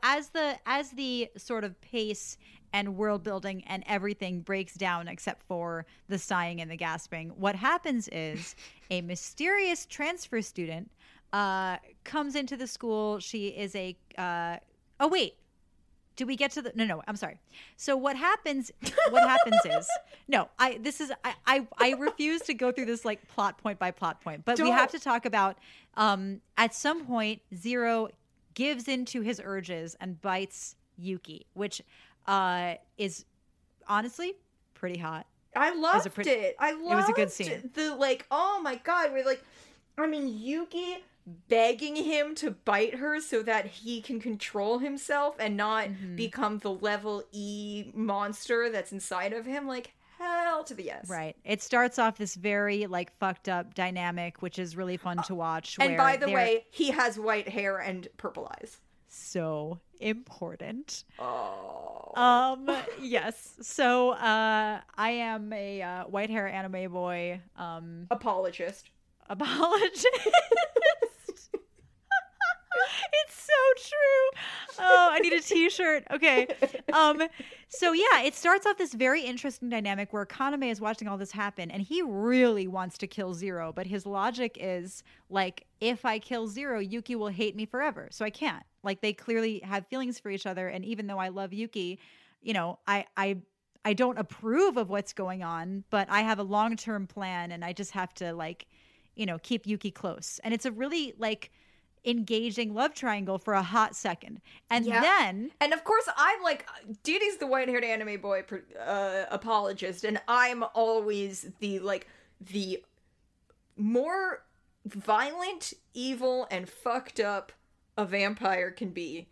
as the as the sort of pace and world building and everything breaks down, except for the sighing and the gasping. What happens is a mysterious transfer student uh, comes into the school. She is a uh, oh wait. Do we get to the, no, no, I'm sorry. So what happens, what happens is, no, I, this is, I, I, I refuse to go through this like plot point by plot point, but Don't. we have to talk about, um, at some point, Zero gives into his urges and bites Yuki, which, uh, is honestly pretty hot. I loved it. Pretty, it. I loved it. It was a good scene. The like, oh my God, we're like, I mean, Yuki begging him to bite her so that he can control himself and not mm-hmm. become the level E monster that's inside of him, like hell to the yes. Right. It starts off this very like fucked up dynamic, which is really fun to watch. Uh, where and by the way, he has white hair and purple eyes. So important. Oh. Um. Yes. So uh, I am a uh, white hair anime boy. Um. Apologist. Apologist. It's so true. Oh, I need a t-shirt. Okay. Um, So yeah, it starts off this very interesting dynamic where Kaname is watching all this happen and he really wants to kill Zero, but his logic is like, if I kill Zero, Yuki will hate me forever, so I can't. Like, they clearly have feelings for each other, and even though I love Yuki, you know, I I I don't approve of what's going on, but I have a long-term plan and I just have to, like, you know, keep Yuki close. And it's a really, like, engaging love triangle for a hot second. And yeah. then... And of course, I'm like, Didi's the white-haired anime boy uh, apologist, and I'm always the, like, the more violent, evil, and fucked up a vampire can be.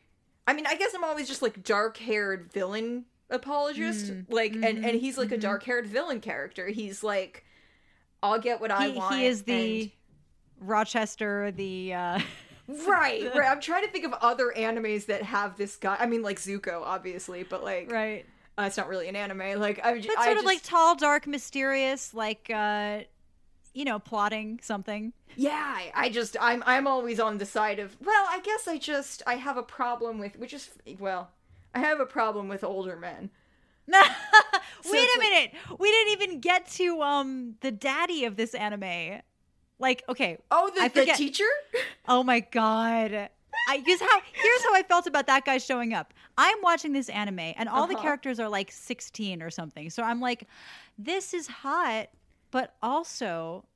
I mean, I guess I'm always just, like, dark-haired villain apologist. Mm. Like, mm-hmm. and, and he's, like, mm-hmm. a dark-haired villain character. He's, like, I'll get what he, I want. He is the and... Rochester, the... Uh... Right, right. I'm trying to think of other animes that have this guy. I mean, like Zuko, obviously, but like, right. Uh, it's not really an anime. Like, I, but sort I of just... like tall, dark, mysterious, like, uh, you know, plotting something. Yeah, I, I just, I'm, I'm always on the side of. Well, I guess I just, I have a problem with, which is, well, I have a problem with older men. Wait so a minute, like... we didn't even get to um the daddy of this anime. Like, okay. Oh, the, the teacher? Oh, my God. I just how Here's how I felt about that guy showing up. I'm watching this anime, and all uh-huh. the characters are, like, sixteen or something. So I'm like, this is hot, but also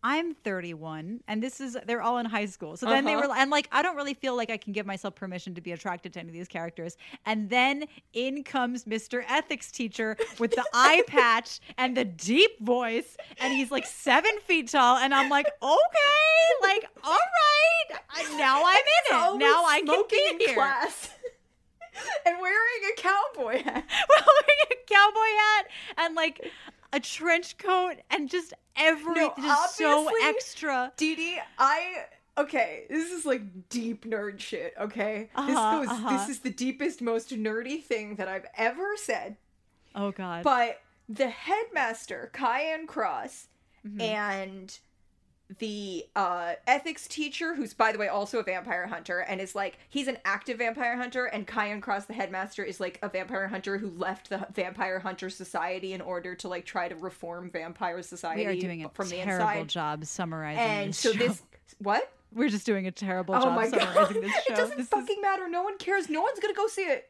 I'm thirty-one, and this is, they're all in high school. So then uh-huh. they were, and, like, I don't really feel like I can give myself permission to be attracted to any of these characters. And then in comes Mister Ethics teacher with the eye patch and the deep voice, and he's, like, seven feet tall, and I'm like, okay, like, all right, I, now I'm and in it. Now I can be in here. Class. And wearing a cowboy hat. Wearing a cowboy hat and, like, a trench coat and just everything no, just so extra. Didi, I okay, this is like deep nerd shit, okay? Uh-huh, this goes uh-huh. this is the deepest, most nerdy thing that I've ever said. Oh God. But the headmaster, Kaien Cross, mm-hmm. and the uh ethics teacher, who's by the way also a vampire hunter and is like, he's an active vampire hunter, and Kaien Cross, the headmaster, is like a vampire hunter who left the Vampire Hunter Society in order to like try to reform vampire society. We are doing a from terrible the inside. job summarizing and this so show. This what we're just doing a terrible oh job my summarizing God. This show. It doesn't this fucking is... matter. No one cares. No one's gonna go see it.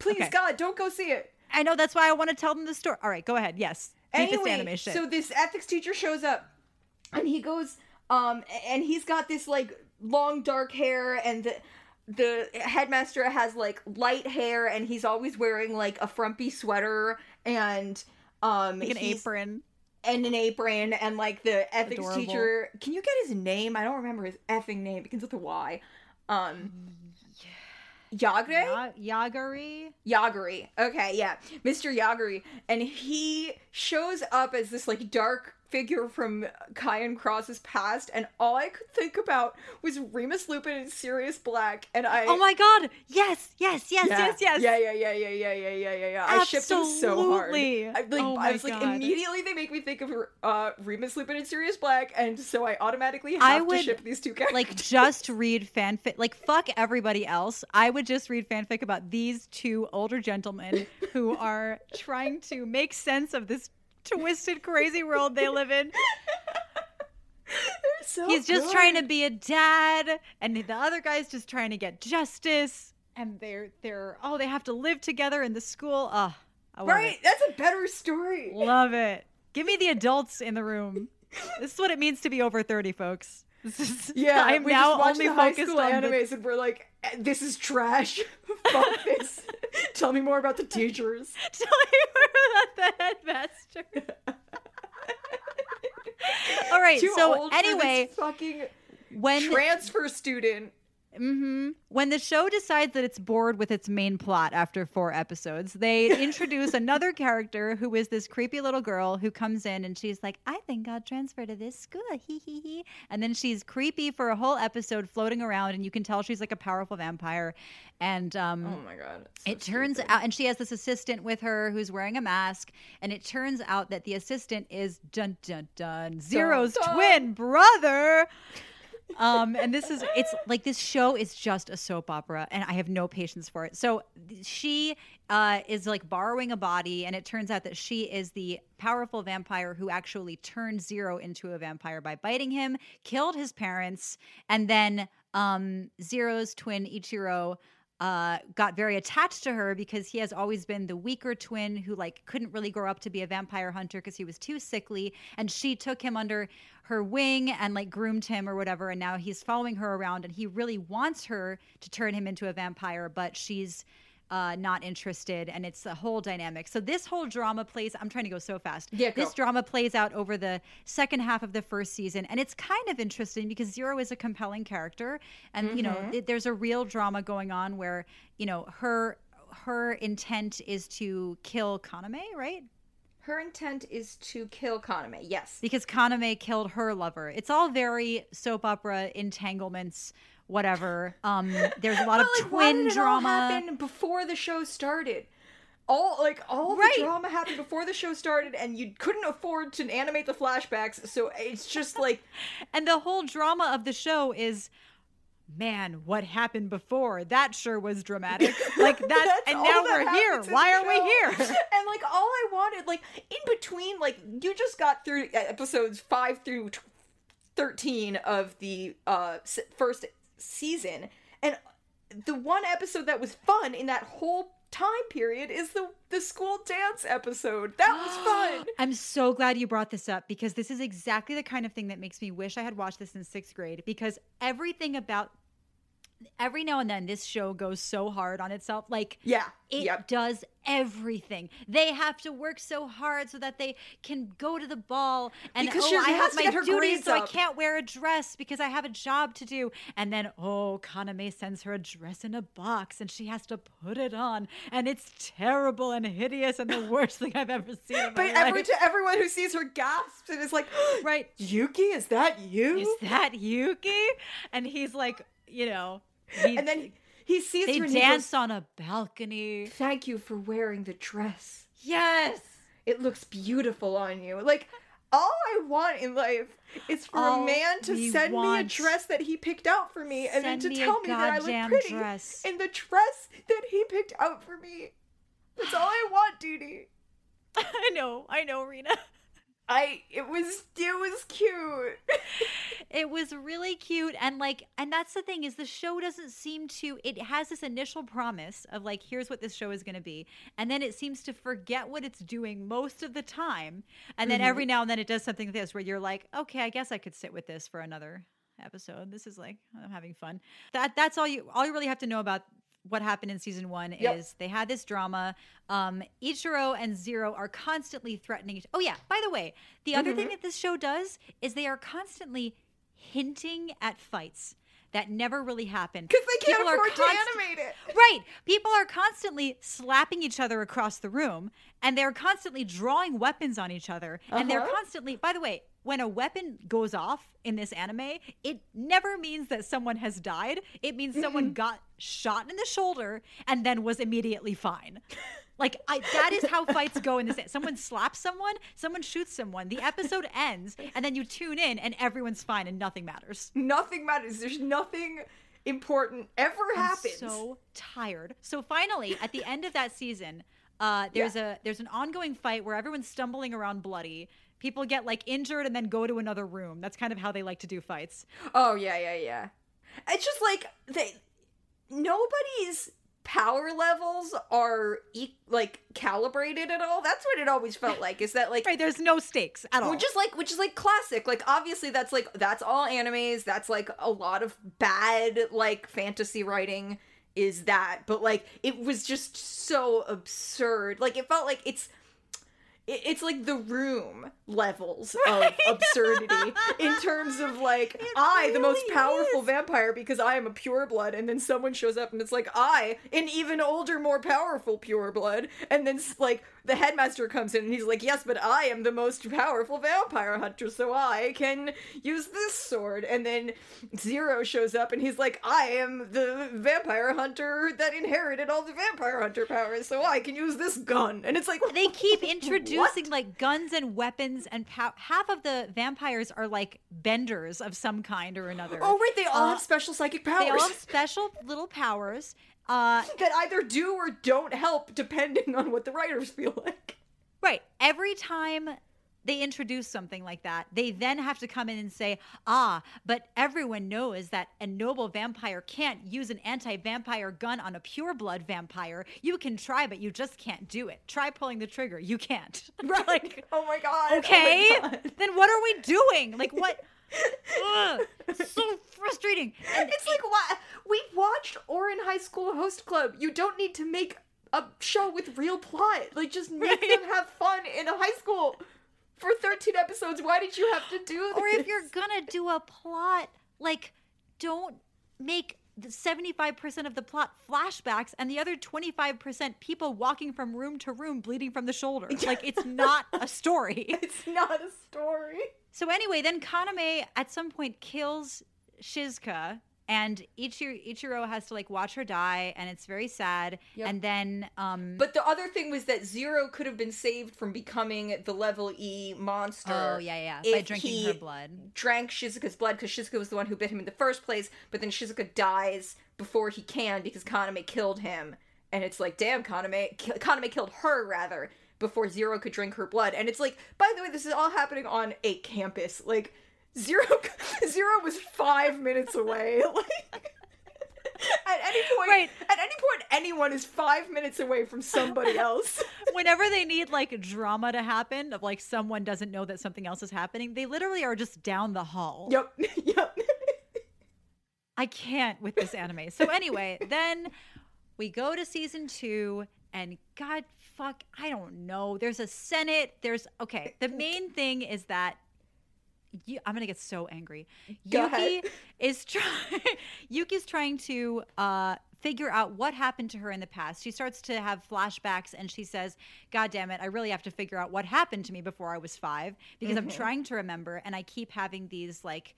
Please okay. God, don't go see it. I know, that's why I want to tell them the story. All right, go ahead. Yes, anyway, animation. So this ethics teacher shows up. And he goes, um, and he's got this, like, long dark hair, and the, the headmaster has, like, light hair, and he's always wearing, like, a frumpy sweater, and, um... Like an apron. And an apron, and, like, the ethics Adorable. teacher... Can you get his name? I don't remember his effing name. It begins with a Y. Um... Yeah. Yagari? Ya- Yagari? Yagari. Okay, yeah. Mister Yagari. And he shows up as this, like, dark figure from Kaien Cross's past, and all I could think about was Remus Lupin and Sirius Black, and I... Oh my God! Yes! Yes! Yes! Yeah. Yes! Yes! Yeah, yeah, yeah, yeah, yeah, yeah, yeah, yeah, yeah. I shipped them so hard. I, like, oh I was God. like, immediately they make me think of uh, Remus Lupin and Sirius Black, and so I automatically have I would, to ship these two characters. Like, just read fanfic. Like, fuck everybody else. I would just read fanfic about these two older gentlemen who are trying to make sense of this twisted, crazy world they live in. They're so He's just good. trying to be a dad, and the other guy's just trying to get justice, and they're they're oh they have to live together in the school. Oh, I love right, it. That's a better story. Love it. Give me the adults in the room. This is what it means to be over thirty, folks. This is, yeah, I'm we now just only the high focused school on animes, the... and we're like, this is trash. Fuck this. Tell me more about the teachers. Tell me more about the headmaster. All right. Too so old anyway, for this fucking when transfer student. Mm-hmm. When the show decides that it's bored with its main plot after four episodes, they introduce another character who is this creepy little girl who comes in and she's like, I think I'll transfer to this school. Hee hee hee. And then she's creepy for a whole episode floating around, and you can tell she's like a powerful vampire. And um, oh my God, so it turns stupid. out, and she has this assistant with her who's wearing a mask. And it turns out that the assistant is dun dun dun Zero's dun, dun. twin brother. Um, and this is, it's like, this show is just a soap opera and I have no patience for it. So she uh, is like borrowing a body, and it turns out that she is the powerful vampire who actually turned Zero into a vampire by biting him, killed his parents, and then um, Zero's twin Ichiro Uh, got very attached to her because he has always been the weaker twin who like couldn't really grow up to be a vampire hunter because he was too sickly, and she took him under her wing and like groomed him or whatever, and now he's following her around and he really wants her to turn him into a vampire, but she's Uh, not interested, and it's a whole dynamic. So this whole drama plays, I'm trying to go so fast. Yeah, this drama plays out over the second half of the first season, and it's kind of interesting because Zero is a compelling character, and mm-hmm. you know, th- there's a real drama going on where, you know, her her intent is to kill Kaname, right? Her intent is to kill Kaname, yes. Because Kaname killed her lover. It's all very soap opera entanglements, whatever. Um, there's a lot well, of like, twin why did it drama. All happen before the show started. All like all right. the drama happened before the show started, and you couldn't afford to animate the flashbacks, so it's just like. And the whole drama of the show is, man, what happened before? That sure was dramatic. Like that, that's and now that we're here. Why are we here? And like all I wanted, like in between, like you just got through episodes five through t- thirteen of the uh, first season, and the one episode that was fun in that whole time period is the the school dance episode. That was fun. I'm so glad you brought this up, because this is exactly the kind of thing that makes me wish I had watched this in sixth grade, because everything about every now and then this show goes so hard on itself. Like yeah it yep. does everything. They have to work so hard so that they can go to the ball, and because oh I have my duties so up. I can't wear a dress because I have a job to do, and then oh Kaname sends her a dress in a box and she has to put it on, and it's terrible and hideous and the worst thing I've ever seen in my but every life. To everyone who sees her gasps and is like right Yuki, is that you? Is that Yuki? And he's like, you know, he, and then he sees they her dance on a balcony. Thank you for wearing the dress. Yes, it looks beautiful on you. Like all I want in life is for all a man to send want. me a dress that he picked out for me, send and then to me tell me that I look pretty dress. in the dress that he picked out for me. That's all I want, Didi. I know, I know, Rena. I it was it was cute. It was really cute, and like and that's the thing is the show doesn't seem to it has this initial promise of like here's what this show is going to be, and then it seems to forget what it's doing most of the time, and then mm-hmm. every now and then it does something like this where you're like, okay, I guess I could sit with this for another episode. This is like I'm having fun. That that's all you all you really have to know about what happened in season one yep. is they had this drama. Um, Ichiro and Zero are constantly threatening each- Oh yeah, by the way, the mm-hmm. other thing that this show does is they are constantly hinting at fights that never really happened. Because they can't people afford const- to animate it. Right. People are constantly slapping each other across the room, and they're constantly drawing weapons on each other. Uh-huh. And they're constantly, by the way, when a weapon goes off in this anime, it never means that someone has died. It means someone mm-hmm. got shot in the shoulder and then was immediately fine. Like, I, that is how fights go in this. Someone slaps someone, someone shoots someone. The episode ends, and then you tune in, and everyone's fine, and nothing matters. Nothing matters. There's nothing important ever I'm happens. I'm so tired. So finally, at the end of that season, uh, there's yeah. a there's an ongoing fight where everyone's stumbling around bloody. People get, like, injured and then go to another room. That's kind of how they like to do fights. Oh, yeah, yeah, yeah. It's just, like, they, nobody's power levels are, e- like, calibrated at all. That's what it always felt like, is that, like... Right, there's no stakes at all. Which is, like, which is, like, classic. Like, obviously, that's, like, that's all animes. That's, like, a lot of bad, like, fantasy writing is that. But, like, it was just so absurd. Like, it felt like it's... It's like the Room levels of absurdity in terms of like, it I, really the most powerful is. vampire because I am a pureblood, and then someone shows up and it's like, I, an even older, more powerful pureblood, and then like the headmaster comes in and he's like, yes, but I am the most powerful vampire hunter, so I can use this sword. And then Zero shows up and he's like, I am the vampire hunter that inherited all the vampire hunter powers, so I can use this gun. And it's like, they keep introducing producing what? like guns and weapons, and pow- half of the vampires are like benders of some kind or another. Oh, right. They all uh, have special psychic powers. They all have special little powers. Uh, that either do or don't help, depending on what the writers feel like. Right. Every time they introduce something like that, they then have to come in and say, ah, but everyone knows that a noble vampire can't use an anti-vampire gun on a pure blood vampire. You can try, but you just can't do it. Try pulling the trigger. You can't. Right. Like, oh my God. Okay. Oh my God. Then what are we doing? Like what? Ugh, so frustrating. And it's like, what? We watched Ouran High School Host Club. You don't need to make a show with real plot. Like, just make right? them have fun in a high school for thirteen episodes. Why did you have to do this? Or if you're gonna do a plot, like, don't make the seventy-five percent of the plot flashbacks and the other twenty-five percent people walking from room to room bleeding from the shoulder. Like, it's not a story. It's not a story. So anyway, then Kaname at some point kills Shizuka, and Ichiro, Ichiro has to like watch her die, and it's very sad. Yep. And then, um, but the other thing was that Zero could have been saved from becoming the level E monster. Oh yeah, yeah, by drinking her blood. Drank Shizuka's blood because Shizuka was the one who bit him in the first place. But then Shizuka dies before he can because Kaname killed him, and it's like, damn, Kaname, Kaname killed her rather before Zero could drink her blood. And it's like, by the way, this is all happening on a campus. Like, Zero Zero was five minutes away. Like, at any point, right. at any point, anyone is five minutes away from somebody else. Whenever they need like drama to happen, of like someone doesn't know that something else is happening, they literally are just down the hall. Yep, yep. I can't with this anime. So anyway, then we go to season two, and God fuck, I don't know. There's a Senate. There's, okay. The main thing is that You, I'm gonna get so angry. Go Yuki ahead. is trying. Yuki's trying to uh, figure out what happened to her in the past. She starts to have flashbacks, and she says, "God damn it! I really have to figure out what happened to me before I was five because mm-hmm. I'm trying to remember, and I keep having these like,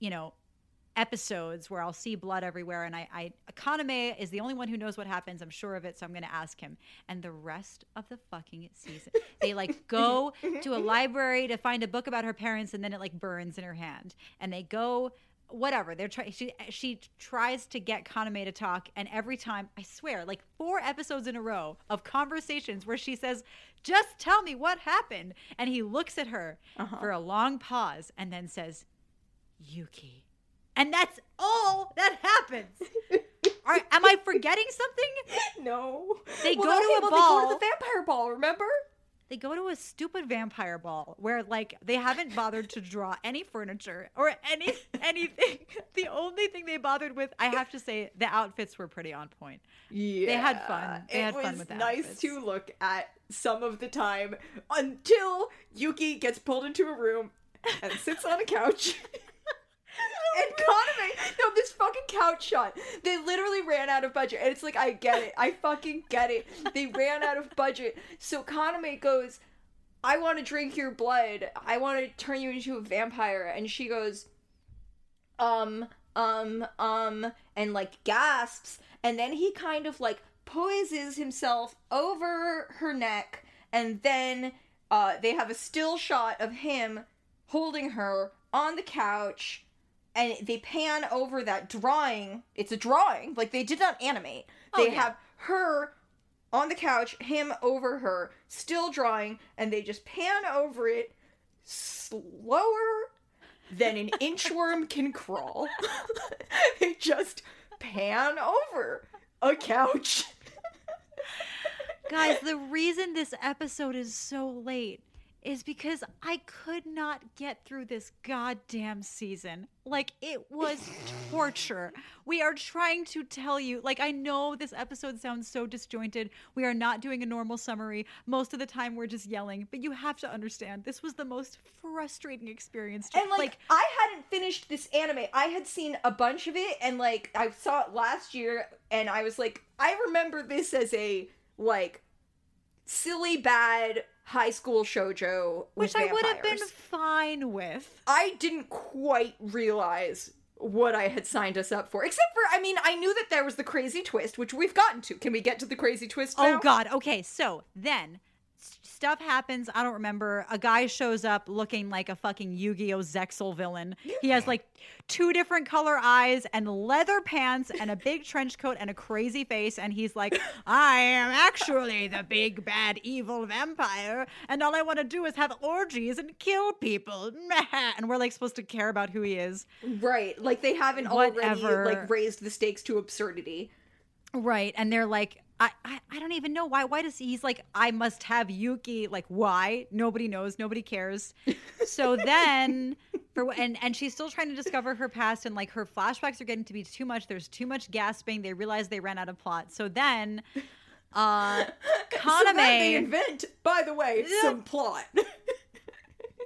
you know, episodes where I'll see blood everywhere." And I, I Kaname is the only one who knows what happens. I'm sure of it, so I'm gonna ask him. And the rest of the fucking season, they like go to a library to find a book about her parents, and then it like burns in her hand. And they go, whatever. They're trying. She she tries to get Kaname to talk, and every time, I swear, like four episodes in a row of conversations where she says, "Just tell me what happened," and he looks at her uh-huh. for a long pause, and then says, "Yuki." And that's all that happens. Are, am I forgetting something? No. They well, go to a well, ball. They go to the vampire ball, remember? They go to a stupid vampire ball where, like, they haven't bothered to draw any furniture or any anything. The only thing they bothered with, I have to say, the outfits were pretty on point. Yeah. They had fun. They had fun with the nice outfits. It was nice to look at some of the time until Yuki gets pulled into a room and sits on a couch. And Kaname, no, this fucking couch shot. They literally ran out of budget. And it's like, I get it. I fucking get it. They ran out of budget. So Kaname goes, "I want to drink your blood. I want to turn you into a vampire." And she goes, um, um, um, and like gasps. And then he kind of like poises himself over her neck. And then uh, they have a still shot of him holding her on the couch. And they pan over that drawing. It's a drawing. Like, they did not animate. Oh, they yeah. have her on the couch, him over her, still drawing, and they just pan over it slower than an inchworm can crawl. They just pan over a couch. Guys, the reason this episode is so late is because I could not get through this goddamn season. Like, it was torture. We are trying to tell you, like, I know this episode sounds so disjointed. We are not doing a normal summary. Most of the time we're just yelling, but you have to understand, this was the most frustrating experience. And like, like I hadn't finished this anime. I had seen a bunch of it, and like, I saw it last year, and I was like, I remember this as a, like, silly, bad high school shoujo with which vampires. I would have been fine with. I didn't quite realize what I had signed us up for. Except for, I mean, I knew that there was the crazy twist, which we've gotten to. Can we get to the crazy twist now? Oh, God. Okay, so then stuff happens. I don't remember. A guy shows up looking like a fucking Yu-Gi-Oh! Zexal villain. He has like two different color eyes and leather pants and a big trench coat and a crazy face. And he's like, I am actually the big, bad, evil vampire. And all I want to do is have orgies and kill people. And we're like supposed to care about who he is. Right. Like they haven't Whatever. already like raised the stakes to absurdity. Right. And they're like, I, I, I don't even know why. Why does he, he's like, I must have Yuki. Like, why? Nobody knows. Nobody cares. So then, for and, and she's still trying to discover her past, and like her flashbacks are getting to be too much. There's too much gasping. They realize they ran out of plot. So then, uh, Kaname. So they invent, by the way, yeah. some plot.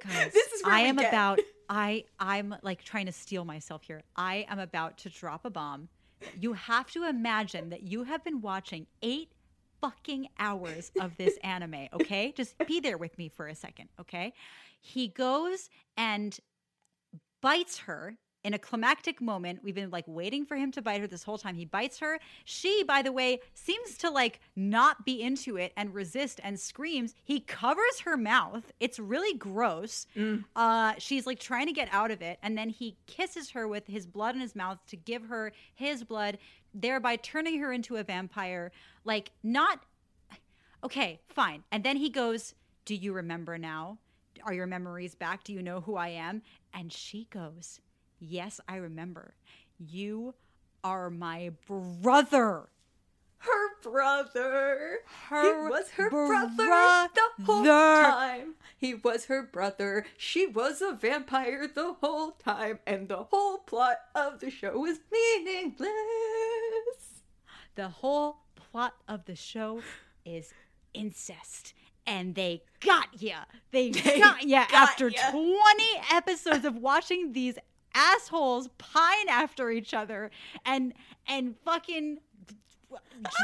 Guys, this is where I am get. about, I, I'm like trying to steal myself here. I am about to drop a bomb. You have to imagine that you have been watching eight fucking hours of this anime, okay? Just be there with me for a second, okay? He goes and bites her in a climactic moment. We've been, like, waiting for him to bite her this whole time. He bites her. She, by the way, seems to, like, not be into it and resist and screams. He covers her mouth. It's really gross. Mm. Uh, she's, like, trying to get out of it. And then he kisses her with his blood in his mouth to give her his blood, thereby turning her into a vampire. Like, not... Okay, fine. And then he goes, do you remember now? Are your memories back? Do you know who I am? And she goes... Yes, I remember. You are my brother. Her brother. Her he was her br- brother the whole the- time. He was her brother. She was a vampire the whole time. And the whole plot of the show was meaningless. The whole plot of the show is incest. And they got ya. They, they got ya got after ya. twenty episodes of watching these assholes pine after each other and and fucking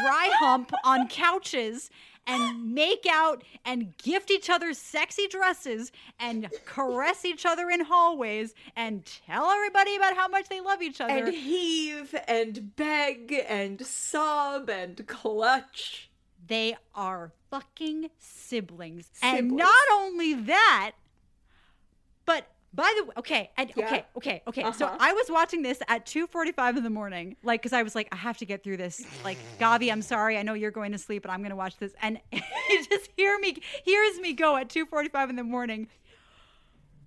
dry hump on couches and make out and gift each other sexy dresses and caress each other in hallways and tell everybody about how much they love each other. And heave and beg and sob and clutch. They are fucking siblings. siblings. And not only that, but By the way, okay, and, yeah. okay, okay, okay. Uh-huh. So I was watching this at two forty-five in the morning, like, because I was like, I have to get through this. Like, Gavi, I'm sorry. I know you're going to sleep, but I'm going to watch this. And you just hear me, hears me go at two forty-five in the morning.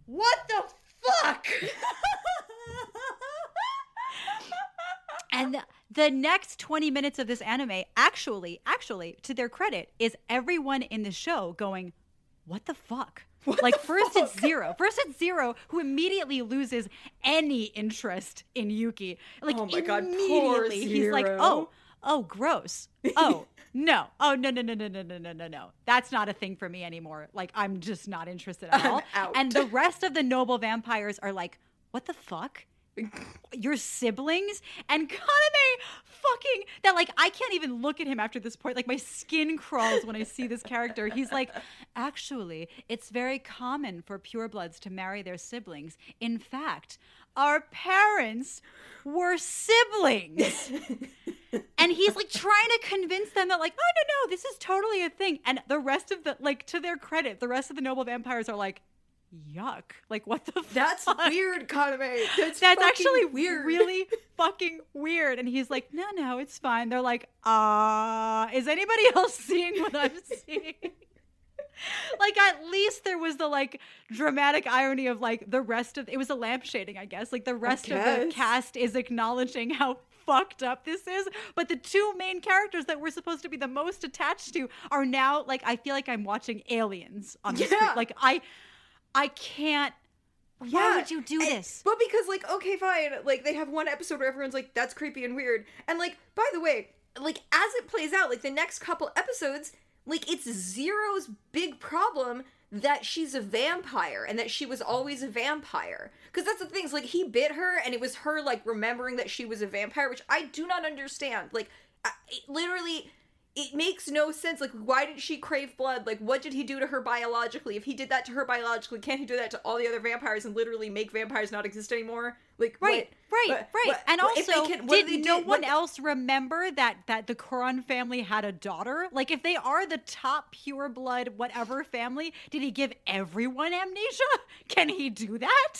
What the fuck? And the, the next twenty minutes of this anime, actually, actually, to their credit, is everyone in the show going, what the fuck? What like first fuck? it's Zero. First it's Zero, who immediately loses any interest in Yuki. Like oh my god, poor Zero. He's like, oh, oh, gross. Oh no, oh no, no, no, no, no, no, no, no. That's not a thing for me anymore. Like I'm just not interested at all. And the rest of the noble vampires are like, what the fuck? Your siblings? And Kaname fucking that like I can't even look at him after this point. Like my skin crawls when I see this character. He's like, actually, it's very common for purebloods to marry their siblings. In fact, our parents were siblings. And he's like trying to convince them that like, oh no, no, this is totally a thing. And the rest of the like to their credit, the rest of the noble vampires are like, yuck. Like, what the That's fuck? That's weird, Kaname. That's, That's actually weird. Really fucking weird. And he's like, no, no, it's fine. They're like, uh, is anybody else seeing what I'm seeing? Like, at least there was the, like, dramatic irony of, like, the rest of... It was a lamp shading, I guess. Like, the rest of the cast is acknowledging how fucked up this is, but the two main characters that we're supposed to be the most attached to are now, like, I feel like I'm watching Aliens on the yeah. screen. Like, I... I can't. Why yeah. would you do and, this? Well, because, like, okay, fine. Like, they have one episode where everyone's like, that's creepy and weird. And, like, by the way, like, as it plays out, like, the next couple episodes, like, it's Zero's big problem that she's a vampire and that she was always a vampire. Because that's the thing. Is, like, he bit her and it was her, like, remembering that she was a vampire, which I do not understand. Like, I, literally... it makes no sense. Like, why did she crave blood? Like, what did he do to her biologically? If he did that to her biologically, can't he do that to all the other vampires and literally make vampires not exist anymore? Like, right, what, right, what, right. What, and what, also, can, did, did no one what, else remember that that the Kuran family had a daughter? Like, if they are the top pure blood whatever family, did he give everyone amnesia? Can he do that?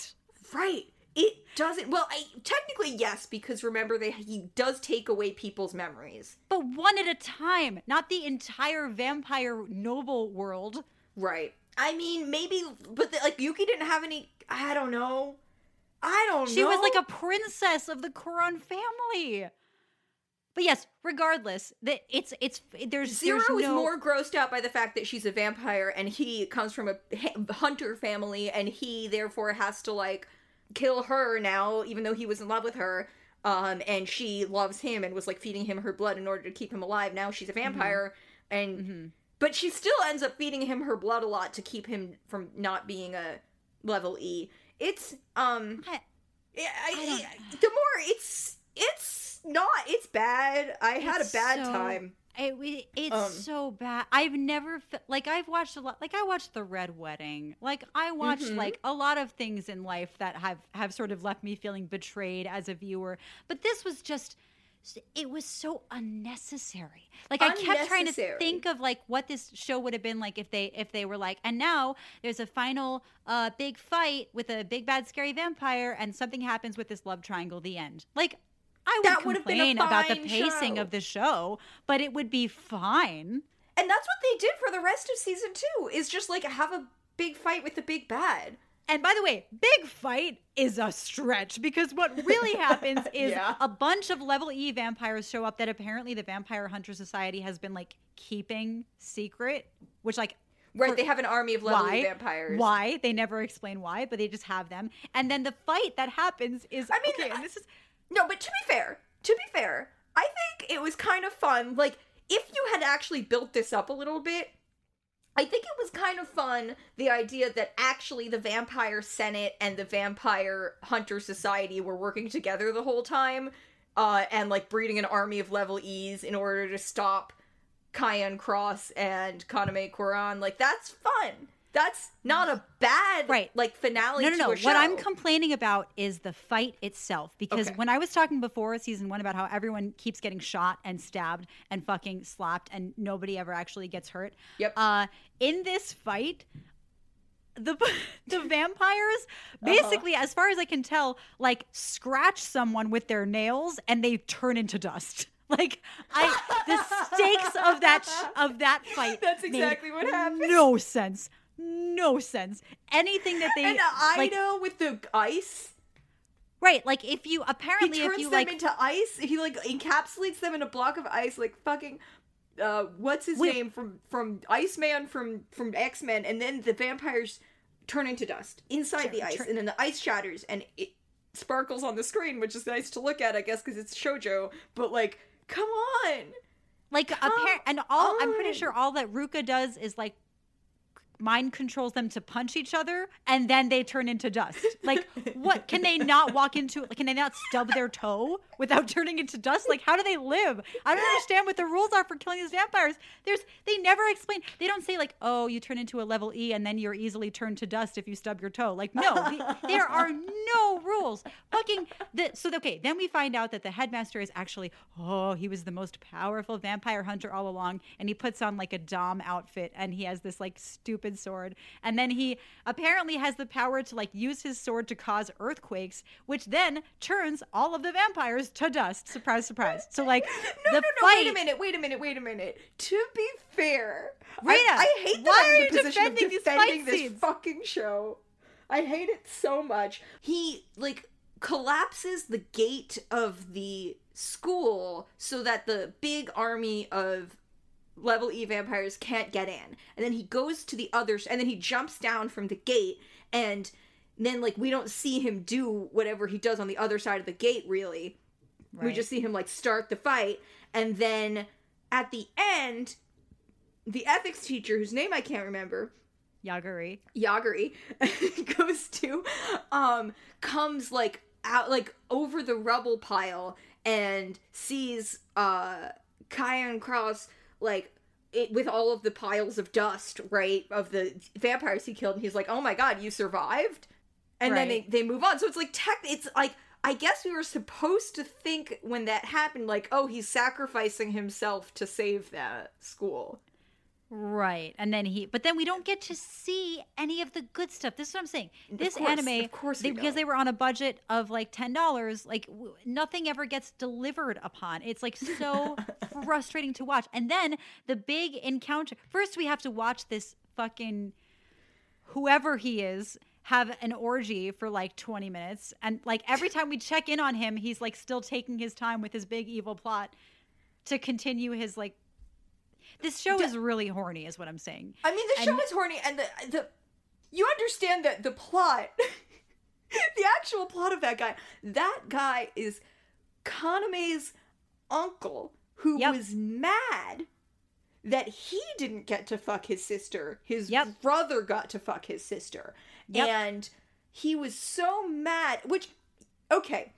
Right. It doesn't. Well, I, technically, yes, because remember, they, he does take away people's memories. But one at a time, not the entire vampire noble world. Right. I mean, maybe, but the, like, Yuki didn't have any. I don't know. I don't she know. She was like a princess of the Kuran family. But yes, regardless, that it's it's there's Zero there's no... is more grossed out by the fact that she's a vampire and he comes from a hunter family and he therefore has to like kill her now, even though he was in love with her, um, and she loves him and was like feeding him her blood in order to keep him alive. Now she's a vampire, mm-hmm. and mm-hmm. but she still ends up feeding him her blood a lot to keep him from not being a level E. It's um, I, I, I the more it's it's not it's bad. I it's had a bad so, time. It it's um, so bad. I've never fe- like I've watched a lot. Like I watched The Red Wedding. Like I watched mm-hmm. like a lot of things in life that have have sort of left me feeling betrayed as a viewer. But this was just. It was so unnecessary. Like unnecessary. I kept trying to think of like what this show would have been like if they if they were like, and now there's a final uh, big fight with a big bad scary vampire, and something happens with this love triangle. The end. Like I would that would complain about the pacing show. of the show, but it would be fine. And that's what they did for the rest of season two. Is just like have a big fight with the big bad. And by the way, big fight is a stretch because what really happens is yeah. a bunch of level E vampires show up that apparently the Vampire Hunter Society has been like keeping secret, which like right, for, they have an army of level why, E vampires. Why? They never explain why, but they just have them. And then the fight that happens is I mean, okay, I, and this is No, but to be fair, to be fair, I think it was kind of fun. Like if you had actually built this up a little bit, I think it was kind of fun, the idea that actually the Vampire Senate and the Vampire Hunter Society were working together the whole time, uh, and, like, breeding an army of level E's in order to stop Kaien Cross and Kaname Koran. Like, that's fun. That's not a bad, right. like, finale no, no, to no. a show. What I'm complaining about is the fight itself. Because okay. when I was talking before season one about how everyone keeps getting shot and stabbed and fucking slapped and nobody ever actually gets hurt. Yep. Uh, in this fight, the the vampires basically, uh-huh. as far as I can tell, like, scratch someone with their nails and they turn into dust. Like I, the stakes of that of that fight. That's exactly what happened. No sense. No sense. Anything that they and Ida like, with the ice, right? Like if you apparently he turns if you, them like, into ice. He like encapsulates them in a block of ice, like fucking. Uh, what's his we, name from from Iceman from from X-Men, and then the vampires turn into dust inside turn, the ice, turn. and then the ice shatters and it sparkles on the screen, which is nice to look at, I guess, because it's shoujo. But like, come on, like come appa- and all on. I'm pretty sure all that Ruka does is like. Mind controls them to punch each other and then they turn into dust. Like what can they not walk into? Can they not stub their toe without turning into dust? Like how do they live? I don't understand what the rules are for killing these vampires. There's they never explain. They don't say like, oh, you turn into a level E and then you're easily turned to dust if you stub your toe. Like no, the, there are no rules. Fucking the, so okay, then we find out that the headmaster is actually oh, he was the most powerful vampire hunter all along and he puts on like a dom outfit and he has this like stupid sword, and then he apparently has the power to like use his sword to cause earthquakes, which then turns all of the vampires to dust. Surprise, surprise. So like, no, the no, no. Fight... Wait a minute. Wait a minute. Wait a minute. To be fair, Rena, I, I hate that I'm in the position of defending this scenes? fucking show. I hate it so much. He like collapses the gate of the school so that the big army of level E vampires can't get in, and then he goes to the other and then he jumps down from the gate, and then like we don't see him do whatever he does on the other side of the gate really right. We just see him like start the fight, and then at the end the ethics teacher whose name I can't remember, Yagari Yagari goes to um comes like out like over the rubble pile and sees uh Kaien Cross like, it, with all of the piles of dust, right, of the vampires he killed, and he's like, oh my god, you survived? And right. then they, they move on. So it's like, tech, it's like, I guess we were supposed to think when that happened, like, oh, he's sacrificing himself to save that school. Right. And then he, but then we don't get to see any of the good stuff. This is what I'm saying. This of course, anime, of course they, because they were on a budget of like ten dollars, like w- nothing ever gets delivered upon. It's like so frustrating to watch. And then the big encounter, first we have to watch this fucking, whoever he is, have an orgy for like twenty minutes. And like every time we check in on him, he's like still taking his time with his big evil plot to continue his like, this show is really horny, is what I'm saying. I mean, the and, show is horny, and the the you understand that the plot, the actual plot of that guy, that guy is Kaname's uncle who yep. was mad that he didn't get to fuck his sister. His yep. brother got to fuck his sister. Yep. And he was so mad, which, okay,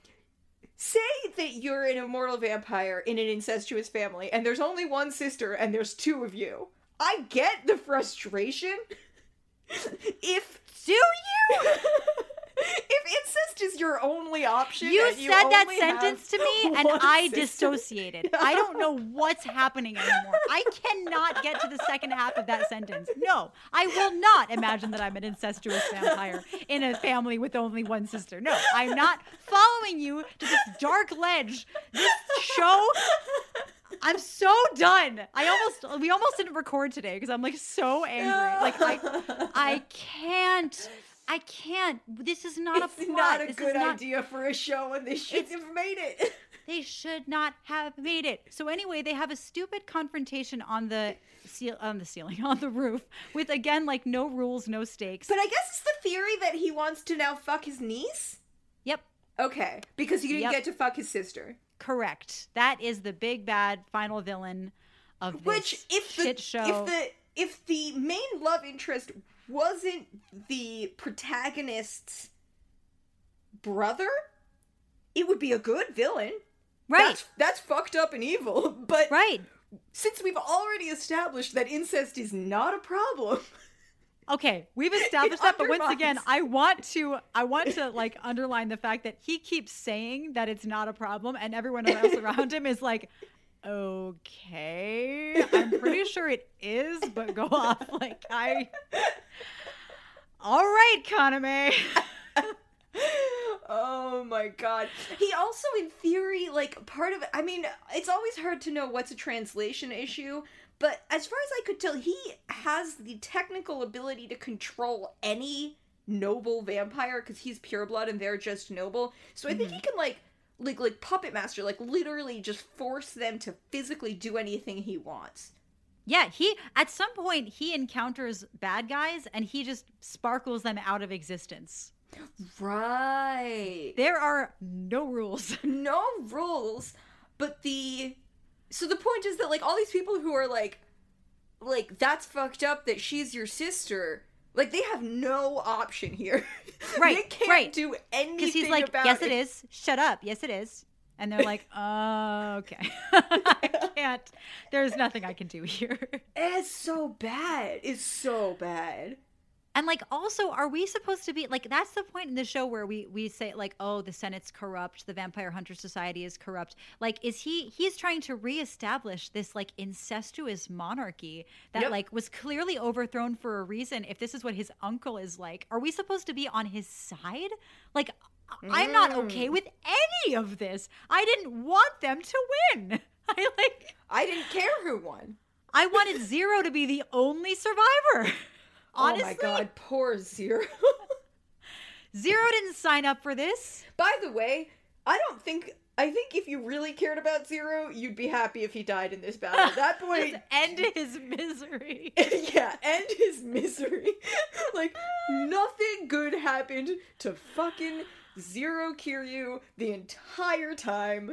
say that you're an immortal vampire in an incestuous family, and there's only one sister, and there's two of you. I get the frustration. If do you? If incest is your only option, you and said you that sentence to me, and I sister. dissociated. I don't know what's happening anymore. I cannot get to the second half of that sentence. No, I will not imagine that I'm an incestuous vampire in a family with only one sister. No, I'm not following you to this dark ledge. This show, I'm so done. I almost we almost didn't record today because I'm like so angry. Like I, I can't. I can't. This is not it's a plot. Not a this good not, idea for a show, and they should have made it. They should not have made it. So anyway, they have a stupid confrontation on the ceil- on the ceiling, on the roof, with again like no rules, no stakes. But I guess it's the theory that he wants to now fuck his niece. Yep. Okay, because he didn't yep. get to fuck his sister. Correct. That is the big bad final villain of this Which, if the, shit show. If the if the main love interest wasn't the protagonist's brother, it would be a good villain. Right. That's, that's fucked up and evil. But right. since we've already established that incest is not a problem. Okay, we've established that, but once again, I want to I want to like underline the fact that he keeps saying that it's not a problem, and everyone else around him is like, okay, I'm pretty sure it is, but go off. Like, I... All right, Kaname. Oh, my God. He also, in theory, like, part of... I mean, it's always hard to know what's a translation issue, but as far as I could tell, he has the technical ability to control any noble vampire, because he's pureblood and they're just noble. So I think mm-hmm. he can, like... Like, like Puppet Master, like, literally just force them to physically do anything he wants. Yeah, he, at some point, he encounters bad guys, and he just sparkles them out of existence. Right. There are no rules. No rules, but the, so the point is that, like, all these people who are, like, like, that's fucked up that she's your sister, like, they have no option here. Right, They can't right. do anything about it. Because he's like, yes, it. it is. Shut up. Yes, it is. And they're like, oh, okay. I can't. There's nothing I can do here. It's so bad. It's so bad. And, like, also, are we supposed to be, like, that's the point in the show where we, we say, like, oh, the Senate's corrupt, the Vampire Hunter Society is corrupt. Like, is he, he's trying to reestablish this, like, incestuous monarchy that, yep. like, was clearly overthrown for a reason if this is what his uncle is like. Are we supposed to be on his side? Like, mm. I'm not okay with any of this. I didn't want them to win. I, like. I didn't care who won. I wanted Zero to be the only survivor. Honestly, oh my God, poor Zero. Zero didn't sign up for this. By the way, I don't think, I think if you really cared about Zero, you'd be happy if he died in this battle. At that point. Just end his misery. Yeah, end his misery. Like, nothing good happened to fucking Zero Kiryu the entire time.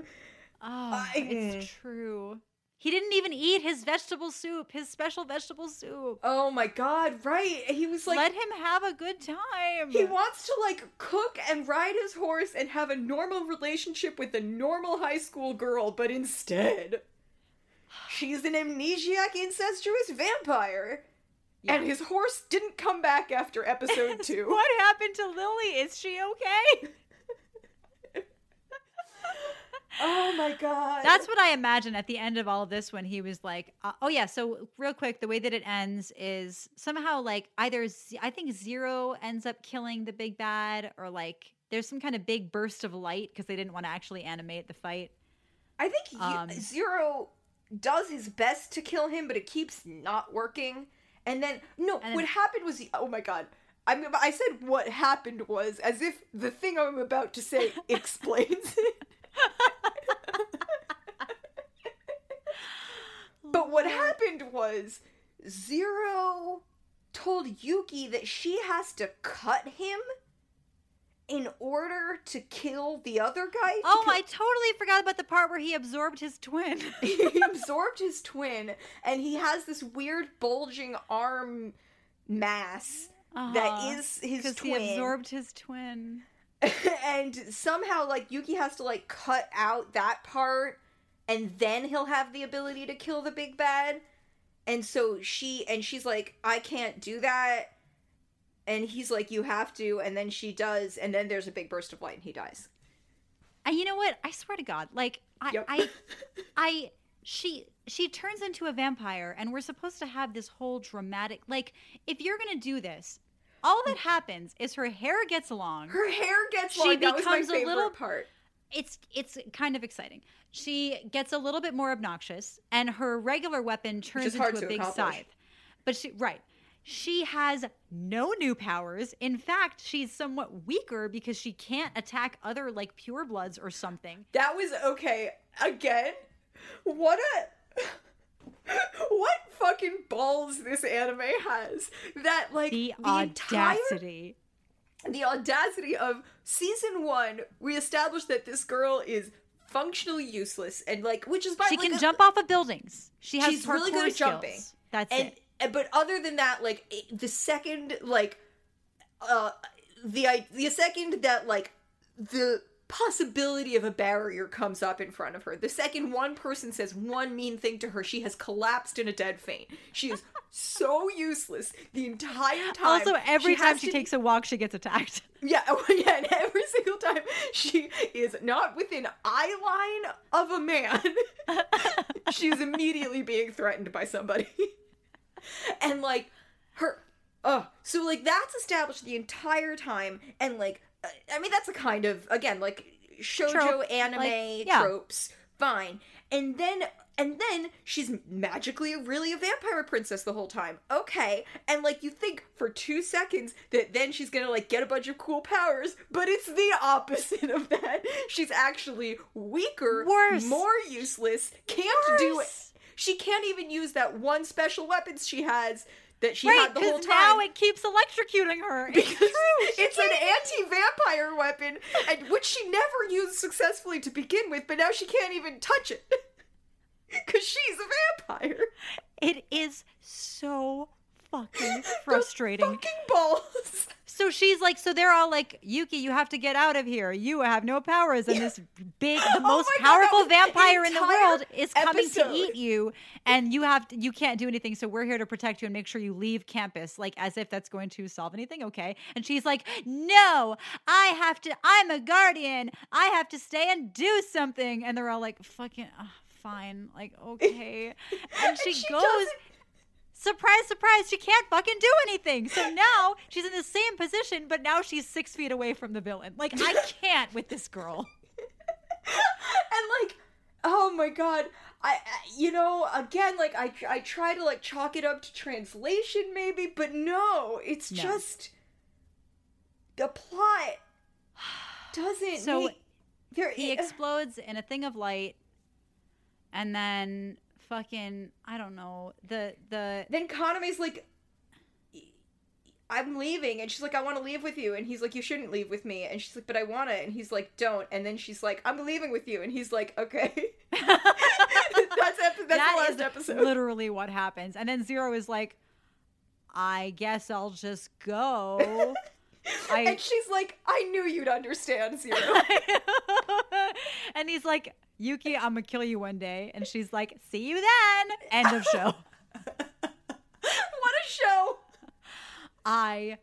Oh, I, it's mm. true. He didn't even eat his vegetable soup, his special vegetable soup. Oh my God, right. He was like... Let him have a good time. He wants to, like, cook and ride his horse and have a normal relationship with a normal high school girl, but instead... She's an amnesiac incestuous vampire. Yeah. And his horse didn't come back after episode two. What happened to Lily? Is she okay? Oh my god. That's what I imagine at the end of all of this when he was like, uh, oh yeah, so real quick, the way that it ends is somehow like either, Z- I think Zero ends up killing the big bad, or like there's some kind of big burst of light because they didn't want to actually animate the fight. I think you, um, Zero does his best to kill him, but it keeps not working. And then, no, and then, what happened was, oh my god. I I said what happened was as if the thing I'm about to say explains it. But what happened was Zero told Yuki that she has to cut him in order to kill the other guy. Oh, I totally forgot about the part where he absorbed his twin. He absorbed his twin, and he has this weird bulging arm mass uh-huh. that is his twin. Because he absorbed his twin. And somehow, like, Yuki has to, like, cut out that part, and then he'll have the ability to kill the big bad. And so she, and she's like, I can't do that. And he's like, you have to. And then she does. And then there's a big burst of light and he dies. And you know what? I swear to God, like, I, yep. I, I, she, she turns into a vampire, and we're supposed to have this whole dramatic, like, if you're going to do this, all that happens is her hair gets long. Her hair gets long. She that becomes was my favorite a little part. It's it's kind of exciting. She gets a little bit more obnoxious, and her regular weapon turns into a big accomplish. scythe. But she right, she has no new powers. In fact, she's somewhat weaker because she can't attack other like purebloods or something. That was okay. Again, what a. What fucking balls this anime has that, like, the, the audacity. Entire, the audacity of season one, we established that this girl is functionally useless and, like, which is by She like, can a, jump off of buildings. She has She's really good at skills. jumping. That's and, it. And, but other than that, like, the second, like, uh, the, the second that, like, the possibility of a barrier comes up in front of her, the second one person says one mean thing to her, she has collapsed in a dead faint. She is so useless the entire time. Also, every she time she to... takes a walk, she gets attacked. Yeah, yeah, and every single time she is not within eye line of a man, she's immediately being threatened by somebody. And like her, oh, so like that's established the entire time, and like. I mean, that's a kind of, again, like, shoujo Trope, anime like, yeah. tropes. Fine. And then, and then she's magically really a vampire princess the whole time. Okay. And, like, you think for two seconds that then she's gonna, like, get a bunch of cool powers, but it's the opposite of that. She's actually weaker, Worse. more useless, can't Worse. do it. She can't even use that one special weapon she has that she right, had the whole time. Now it keeps electrocuting her. It's true. It's an anti-vampire weapon, and which she never used successfully to begin with, but now she can't even touch it. Because she's a vampire. It is so fucking frustrating. Fucking balls. So she's like, so they're all like, Yuki, you have to get out of here. You have no powers, and this big, the most oh powerful God, vampire in the world is coming episode. to eat you, and you have, to, you can't do anything. So we're here to protect you and make sure you leave campus, like as if that's going to solve anything. Okay, and she's like, no, I have to. I'm a guardian. I have to stay and do something. And they're all like, fucking oh, fine, like okay. And she, she goes. Doesn't. Surprise, surprise, she can't fucking do anything. So now she's in the same position, but now she's six feet away from the villain. Like, I can't with this girl. And, like, oh, my God. I, you know, again, like, I, I try to, like, chalk it up to translation maybe, but no. It's no. just the plot doesn't So make, there, he it, explodes in a thing of light, and then... Fucking, I don't know, the, the... Then Kaname's like, I'm leaving, and she's like, I want to leave with you, and he's like, you shouldn't leave with me, and she's like, but I want it, and he's like, don't, and then she's like, I'm leaving with you, and he's like, okay. that's that's that the last episode. Literally what happens, and then Zero is like, I guess I'll just go, I, and she's like, I knew you'd understand, Zero. And he's like, Yuki, I'm gonna kill you one day. And she's like, see you then. End of show. What a show. I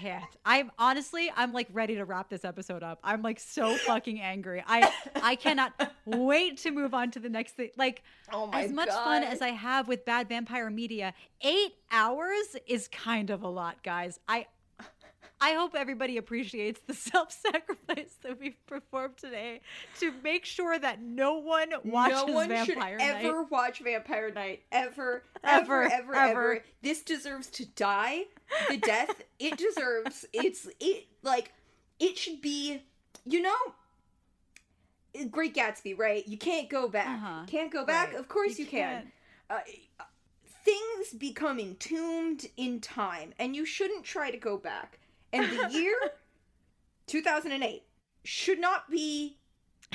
can't. I'm honestly, I'm like ready to wrap this episode up. I'm like so fucking angry. I I cannot wait to move on to the next thing. Like, oh my as much God. fun as I have with bad vampire media, eight hours is kind of a lot, guys. I I hope everybody appreciates the self-sacrifice that we've performed today to make sure that no one watches Vampire Night. No one Vampire should Night. ever watch Vampire Night. Ever, ever, ever, ever, ever. This deserves to die. The death it deserves. It's, it, like, it should be, you know, Great Gatsby, right? You can't go back. Uh-huh. Can't go back? Right. Of course you, you can. can. Uh, things become entombed in time, and you shouldn't try to go back. And the year two thousand eight should not be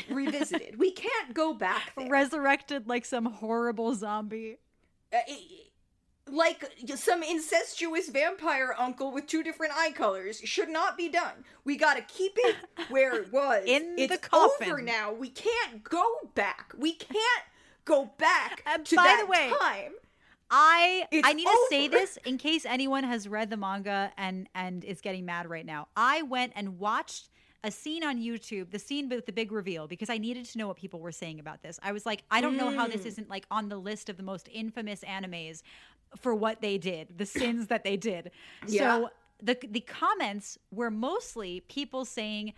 revisited. We can't go back there. Resurrected like some horrible zombie. Uh, like some incestuous vampire uncle with two different eye colors should not be done. We gotta keep it where it was. In it's the coffin. Over now. We can't go back. We can't go back and to by that the way, time. I it's I need over. to say this in case anyone has read the manga and, and is getting mad right now. I went and watched a scene on YouTube, the scene with the big reveal, because I needed to know what people were saying about this. I was like, I don't mm. know how this isn't like on the list of the most infamous animes for what they did, the sins that they did. Yeah. So the the comments were mostly people saying,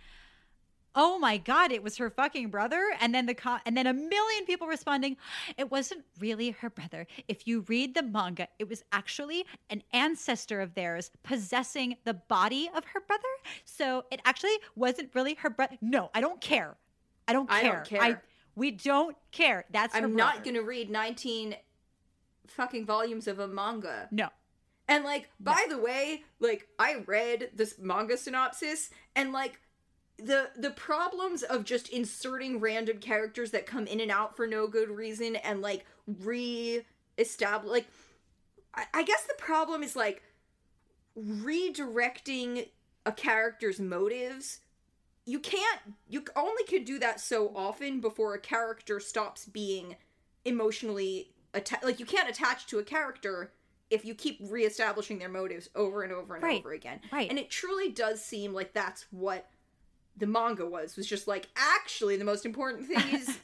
oh my God, it was her fucking brother. And then the co- and then a million people responding, it wasn't really her brother. If you read the manga, it was actually an ancestor of theirs possessing the body of her brother. So it actually wasn't really her brother. No, I don't care. I don't care. I don't care. I, we don't care. That's I'm her brother. not going to read nineteen fucking volumes of a manga. No. And like, by no. the way, like I read this manga synopsis and like, The the problems of just inserting random characters that come in and out for no good reason and, like, re-establish... Like, I, I guess the problem is, like, redirecting a character's motives. You can't... You only can do that so often before a character stops being emotionally... Atta- like, you can't attach to a character if you keep reestablishing their motives over and over and right. over again. Right. And it truly does seem like that's what... the manga was, was just like, actually, the most important thing is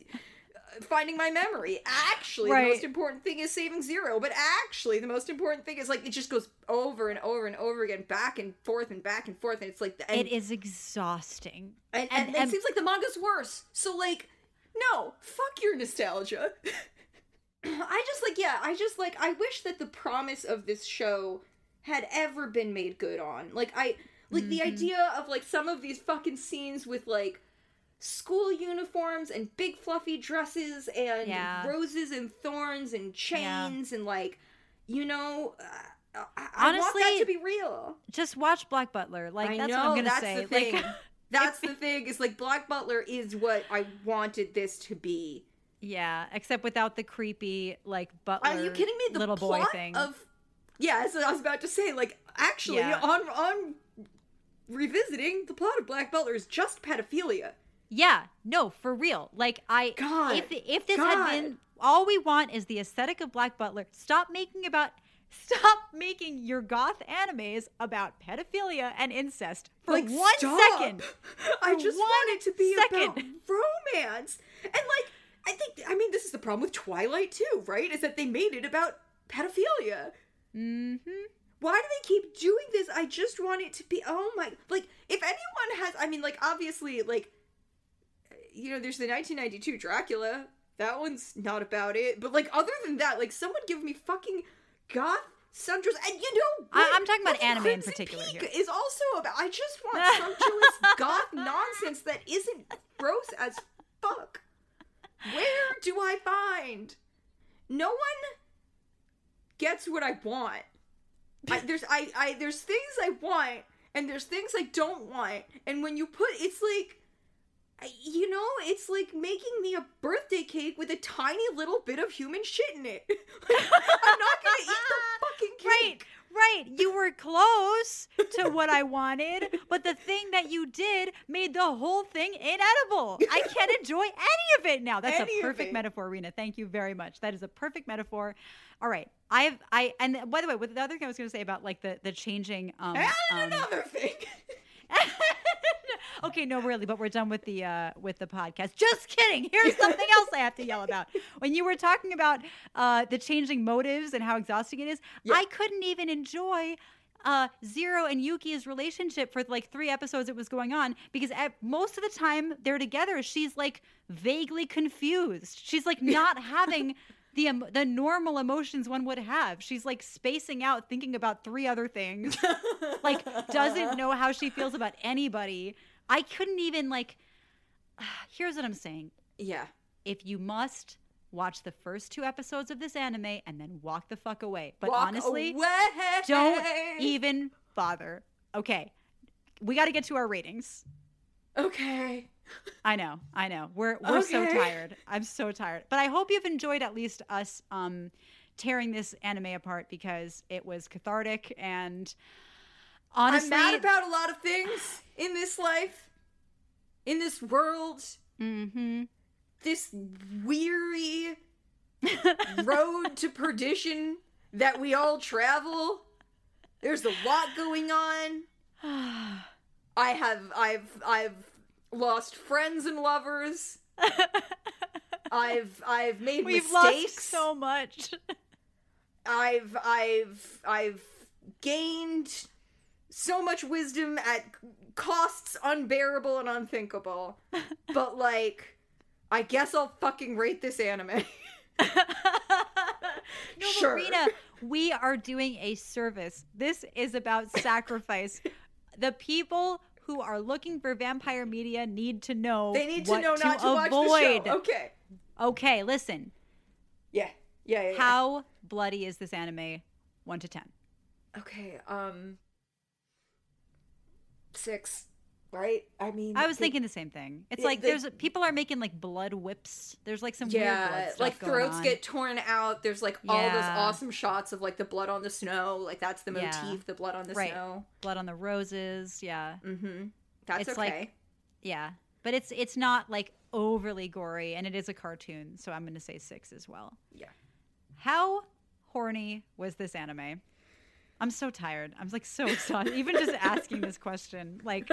finding my memory. Actually, right. the most important thing is saving Zero. But actually, the most important thing is, like, it just goes over and over and over again, back and forth and back and forth. And it's like... The, and, it is exhausting. And, and, and, and it seems like the manga's worse. So, like, no, fuck your nostalgia. I just, like, yeah, I just, like, I wish that the promise of this show had ever been made good on. Like, I... Like, mm-hmm. the idea of, like, some of these fucking scenes with, like, school uniforms and big fluffy dresses and yeah. roses and thorns and chains yeah. and, like, you know, uh, I, I honestly, want that to be real. Just watch Black Butler. Like, I that's know, what I'm going to say. The thing. Like, that's the thing. Is like, Black Butler is what I wanted this to be. Yeah, except without the creepy, like, butler Are you kidding me? The little boy thing. Of, yeah, that's what I was about to say. Like, actually, yeah. on on... revisiting the plot of Black Butler is just pedophilia. Yeah, no, for real. Like, I, God, if if this God. had been, all we want is the aesthetic of Black Butler. Stop making about, stop making your goth animes about pedophilia and incest for like, one stop. second. I just want it to be second. about romance. And like, I think, I mean, this is the problem with Twilight too, right? Is that they made it about pedophilia. Mm-hmm. Why do they keep doing this? I just want it to be, oh my, like, if anyone has, I mean, like, obviously, like, you know, there's the nineteen ninety-two Dracula. That one's not about it. But, like, other than that, like, someone give me fucking goth sundress. And, you know, I- I'm talking about anime Crimson in particular Peak here. Is also about, I just want sumptuous goth nonsense that isn't gross as fuck. Where do I find? No one gets what I want. I, there's I, I there's things I want and there's things I don't want, and when you put it's like I, you know it's like making me a birthday cake with a tiny little bit of human shit in it. Like, I'm not gonna eat the fucking cake. Right, Right. You were close to what I wanted, but the thing that you did made the whole thing inedible. I can't enjoy any of it now. That's any a perfect metaphor, Rena. Thank you very much. That is a perfect metaphor. All right. I've I and by the way, what the other thing I was going to say about like the the changing um and um, another thing. Okay, no, really, but we're done with the uh, with the podcast. Just kidding. Here's something else I have to yell about. When you were talking about uh, the changing motives and how exhausting it is, yeah. I couldn't even enjoy uh, Zero and Yuki's relationship for like three episodes it was going on because at most of the time they're together, she's like vaguely confused. She's like not having the um, the normal emotions one would have. She's like spacing out, thinking about three other things, like doesn't know how she feels about anybody. I couldn't even like, here's what I'm saying. Yeah. If you must, watch the first two episodes of this anime and then walk the fuck away. But walk honestly, away. Don't even bother. Okay. We got to get to our ratings. Okay. I know. I know. We're we're okay. so tired. I'm so tired. But I hope you've enjoyed at least us um, tearing this anime apart because it was cathartic and... Honestly, I'm mad about a lot of things in this life, in this world, mm-hmm. this weary road to perdition that we all travel. There's a lot going on. I have, I've, I've lost friends and lovers. I've, I've made We've mistakes. We've lost so much. I've, I've, I've gained... so much wisdom at costs unbearable and unthinkable. But, like, I guess I'll fucking rate this anime. No, sure. But Rena, we are doing a service. This is about sacrifice. The people who are looking for vampire media need to know They need what to know not to, to watch avoid. The show. Okay. Okay, listen. Yeah. Yeah, yeah, yeah. How bloody is this anime? One to ten. Okay, um... six, right? I mean, I was the, thinking the same thing. It's the, like there's people are making like blood whips. There's like some yeah, weird blood stuff like throats going on. Get torn out. There's like yeah. all those awesome shots of like the blood on the snow. Like that's the motif, yeah. the blood on the right. snow, blood on the roses. Yeah, mm-hmm. that's it's okay. Like, yeah, but it's it's not like overly gory, and it is a cartoon, so I'm going to say six as well. Yeah. How horny was this anime? I'm so tired. I'm like so exhausted. Even just asking this question, like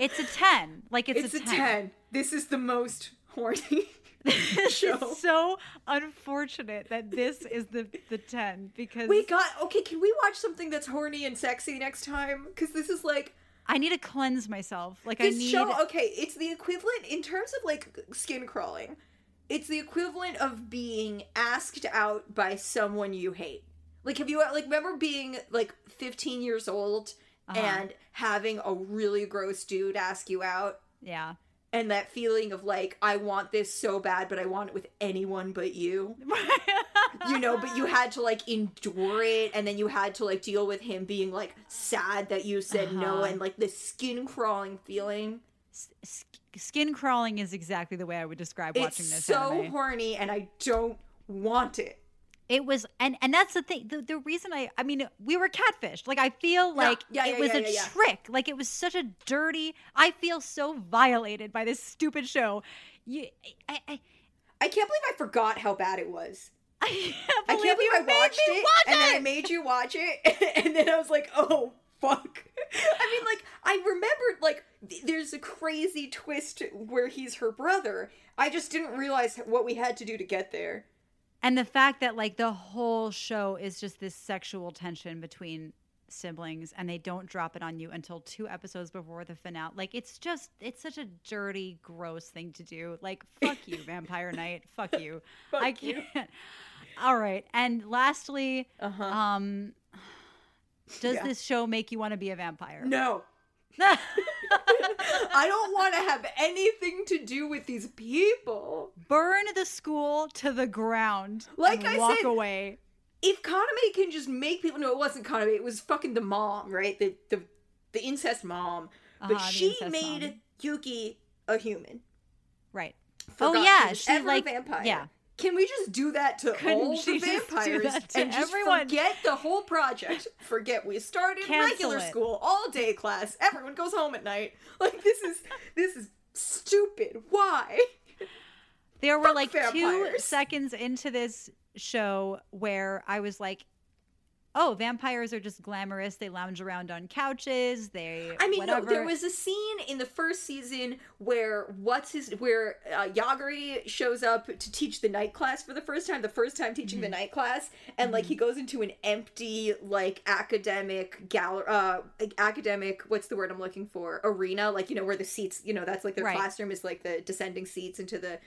it's a ten. Like it's, it's a, ten. a ten. This is the most horny show. It's so unfortunate that this is the the ten because we got okay. Can we watch something that's horny and sexy next time? Because this is like I need to cleanse myself. Like this I need show. Okay, it's the equivalent in terms of like skin crawling. It's the equivalent of being asked out by someone you hate. Like, have you, like, remember being, like, fifteen years old uh-huh. and having a really gross dude ask you out? Yeah. And that feeling of, like, I want this so bad, but I want it with anyone but you. You know, but you had to, like, endure it, and then you had to, like, deal with him being, like, sad that you said uh-huh. no, and, like, the skin-crawling feeling. S- skin-crawling is exactly the way I would describe it's watching this so anime. It's so horny, and I don't want it. It was, and, and that's the thing. The, the reason I, I mean, we were catfished. Like, I feel like yeah, yeah, it yeah, was yeah, a yeah, yeah. trick. Like, it was such a dirty, I feel so violated by this stupid show. You, I, I, I can't believe I forgot how bad it was. I can't believe, I, can't believe I watched it, watch it. And then I made you watch it. And then I was like, oh, fuck. I mean, like, I remembered, like, th- there's a crazy twist where he's her brother. I just didn't realize what we had to do to get there. And the fact that, like, the whole show is just this sexual tension between siblings and they don't drop it on you until two episodes before the finale. Like, it's just, it's such a dirty, gross thing to do. Like, fuck you, Vampire Knight. Fuck you. Fuck I can't. You. All right. And lastly, uh-huh. um, does yeah. this show make you want to be a vampire? No. I don't want to have anything to do with these people. Burn the school to the ground. Like I walk said, away. If Kaname can just make people know it wasn't Kaname, it was fucking the mom, right? The the, the incest mom. Uh-huh, but she made mom. Yuki a human, right? Forgot oh yeah, she, she was like ever a vampire. Yeah, Can we just do that to Couldn't all the vampires just and just everyone? Forget the whole project? Forget we started Cancel regular it. School, all day class. Everyone goes home at night. Like this is this is stupid. Why? There were Fuck like vampires. two seconds into this show where I was like, oh, vampires are just glamorous. They lounge around on couches. They I mean, whatever. no, there was a scene in the first season where what's his where uh, Yagari shows up to teach the night class for the first time, the first time teaching mm-hmm. the night class, and mm-hmm. like he goes into an empty like academic gallery, uh, academic what's the word I'm looking for? arena, like you know where the seats, you know, that's like their right. classroom is like the descending seats into the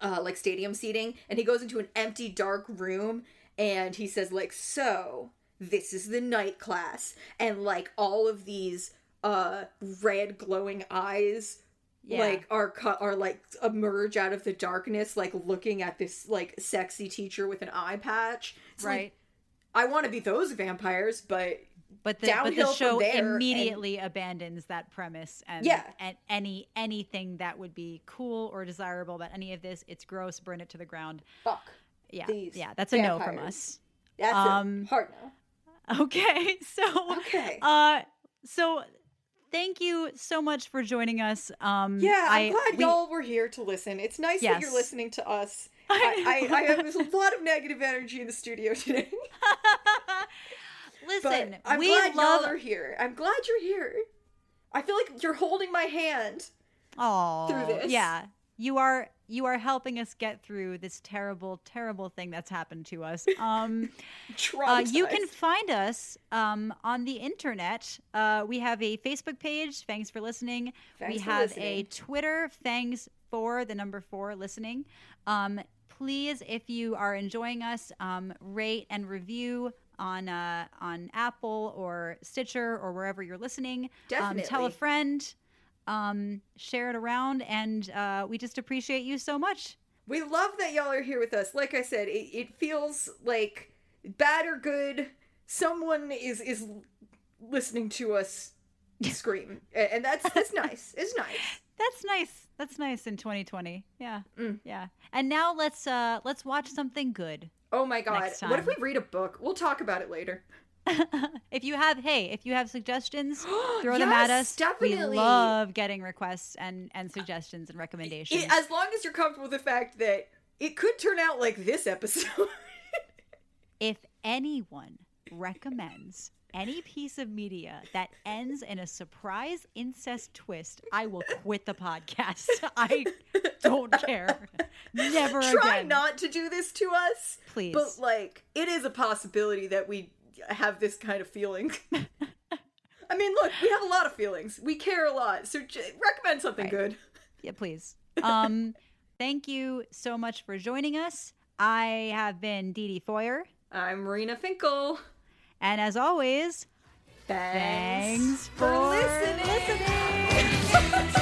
uh, like stadium seating, and he goes into an empty dark room and he says like, so this is the night class, and like all of these uh red glowing eyes yeah. like are cut are like emerge out of the darkness, like looking at this like sexy teacher with an eye patch. It's right like, I want to be those vampires, but but the, but the show immediately and... abandons that premise and, yeah. and any anything that would be cool or desirable about any of this. It's gross. Burn it to the ground. Fuck yeah these yeah that's a vampires. No from us. That's um, a hard no. Okay, so okay. Uh, so thank you so much for joining us. Um, yeah, I'm I, glad we, y'all were here to listen. It's nice yes. that you're listening to us. I, I, I, I have there's a lot of negative energy in the studio today. Listen, but I'm we glad love... y'all are here. I'm glad you're here. I feel like you're holding my hand. Aww, through this. Yeah, you are. You are helping us get through this terrible, terrible thing that's happened to us. Um, uh, you can find us um, on the internet. Uh, we have a Facebook page, Fangs for Listening. Fangs we for have listening. a Twitter, Fangs for the number four listening. Um, please, if you are enjoying us, um, rate and review on uh, on Apple or Stitcher or wherever you're listening. Definitely. Um, tell a friend. Um, share it around, and uh, we just appreciate you so much. We love that y'all are here with us. Like I said, it, it feels like bad or good, someone is is listening to us scream, and that's that's nice. It's nice. That's nice. That's nice in twenty twenty. Yeah, mm. yeah. And now let's uh, let's watch something good. Oh my God! Next time. What if we read a book? We'll talk about it later. If you have, hey, if you have suggestions, throw yes, them at us. Definitely. We love getting requests and, and suggestions and recommendations. It, it, as long as you're comfortable with the fact that it could turn out like this episode. If anyone recommends any piece of media that ends in a surprise incest twist, I will quit the podcast. I don't care. Never Try again. Try not to do this to us. Please. But like, it is a possibility that we... have this kind of feeling. I mean, look, we have a lot of feelings. We care a lot. So j- recommend something right. good. Yeah, please. Um, thank you so much for joining us. I have been Didi Foyer. I'm Rena Finkel. And as always, thanks, thanks for, for listening. listening.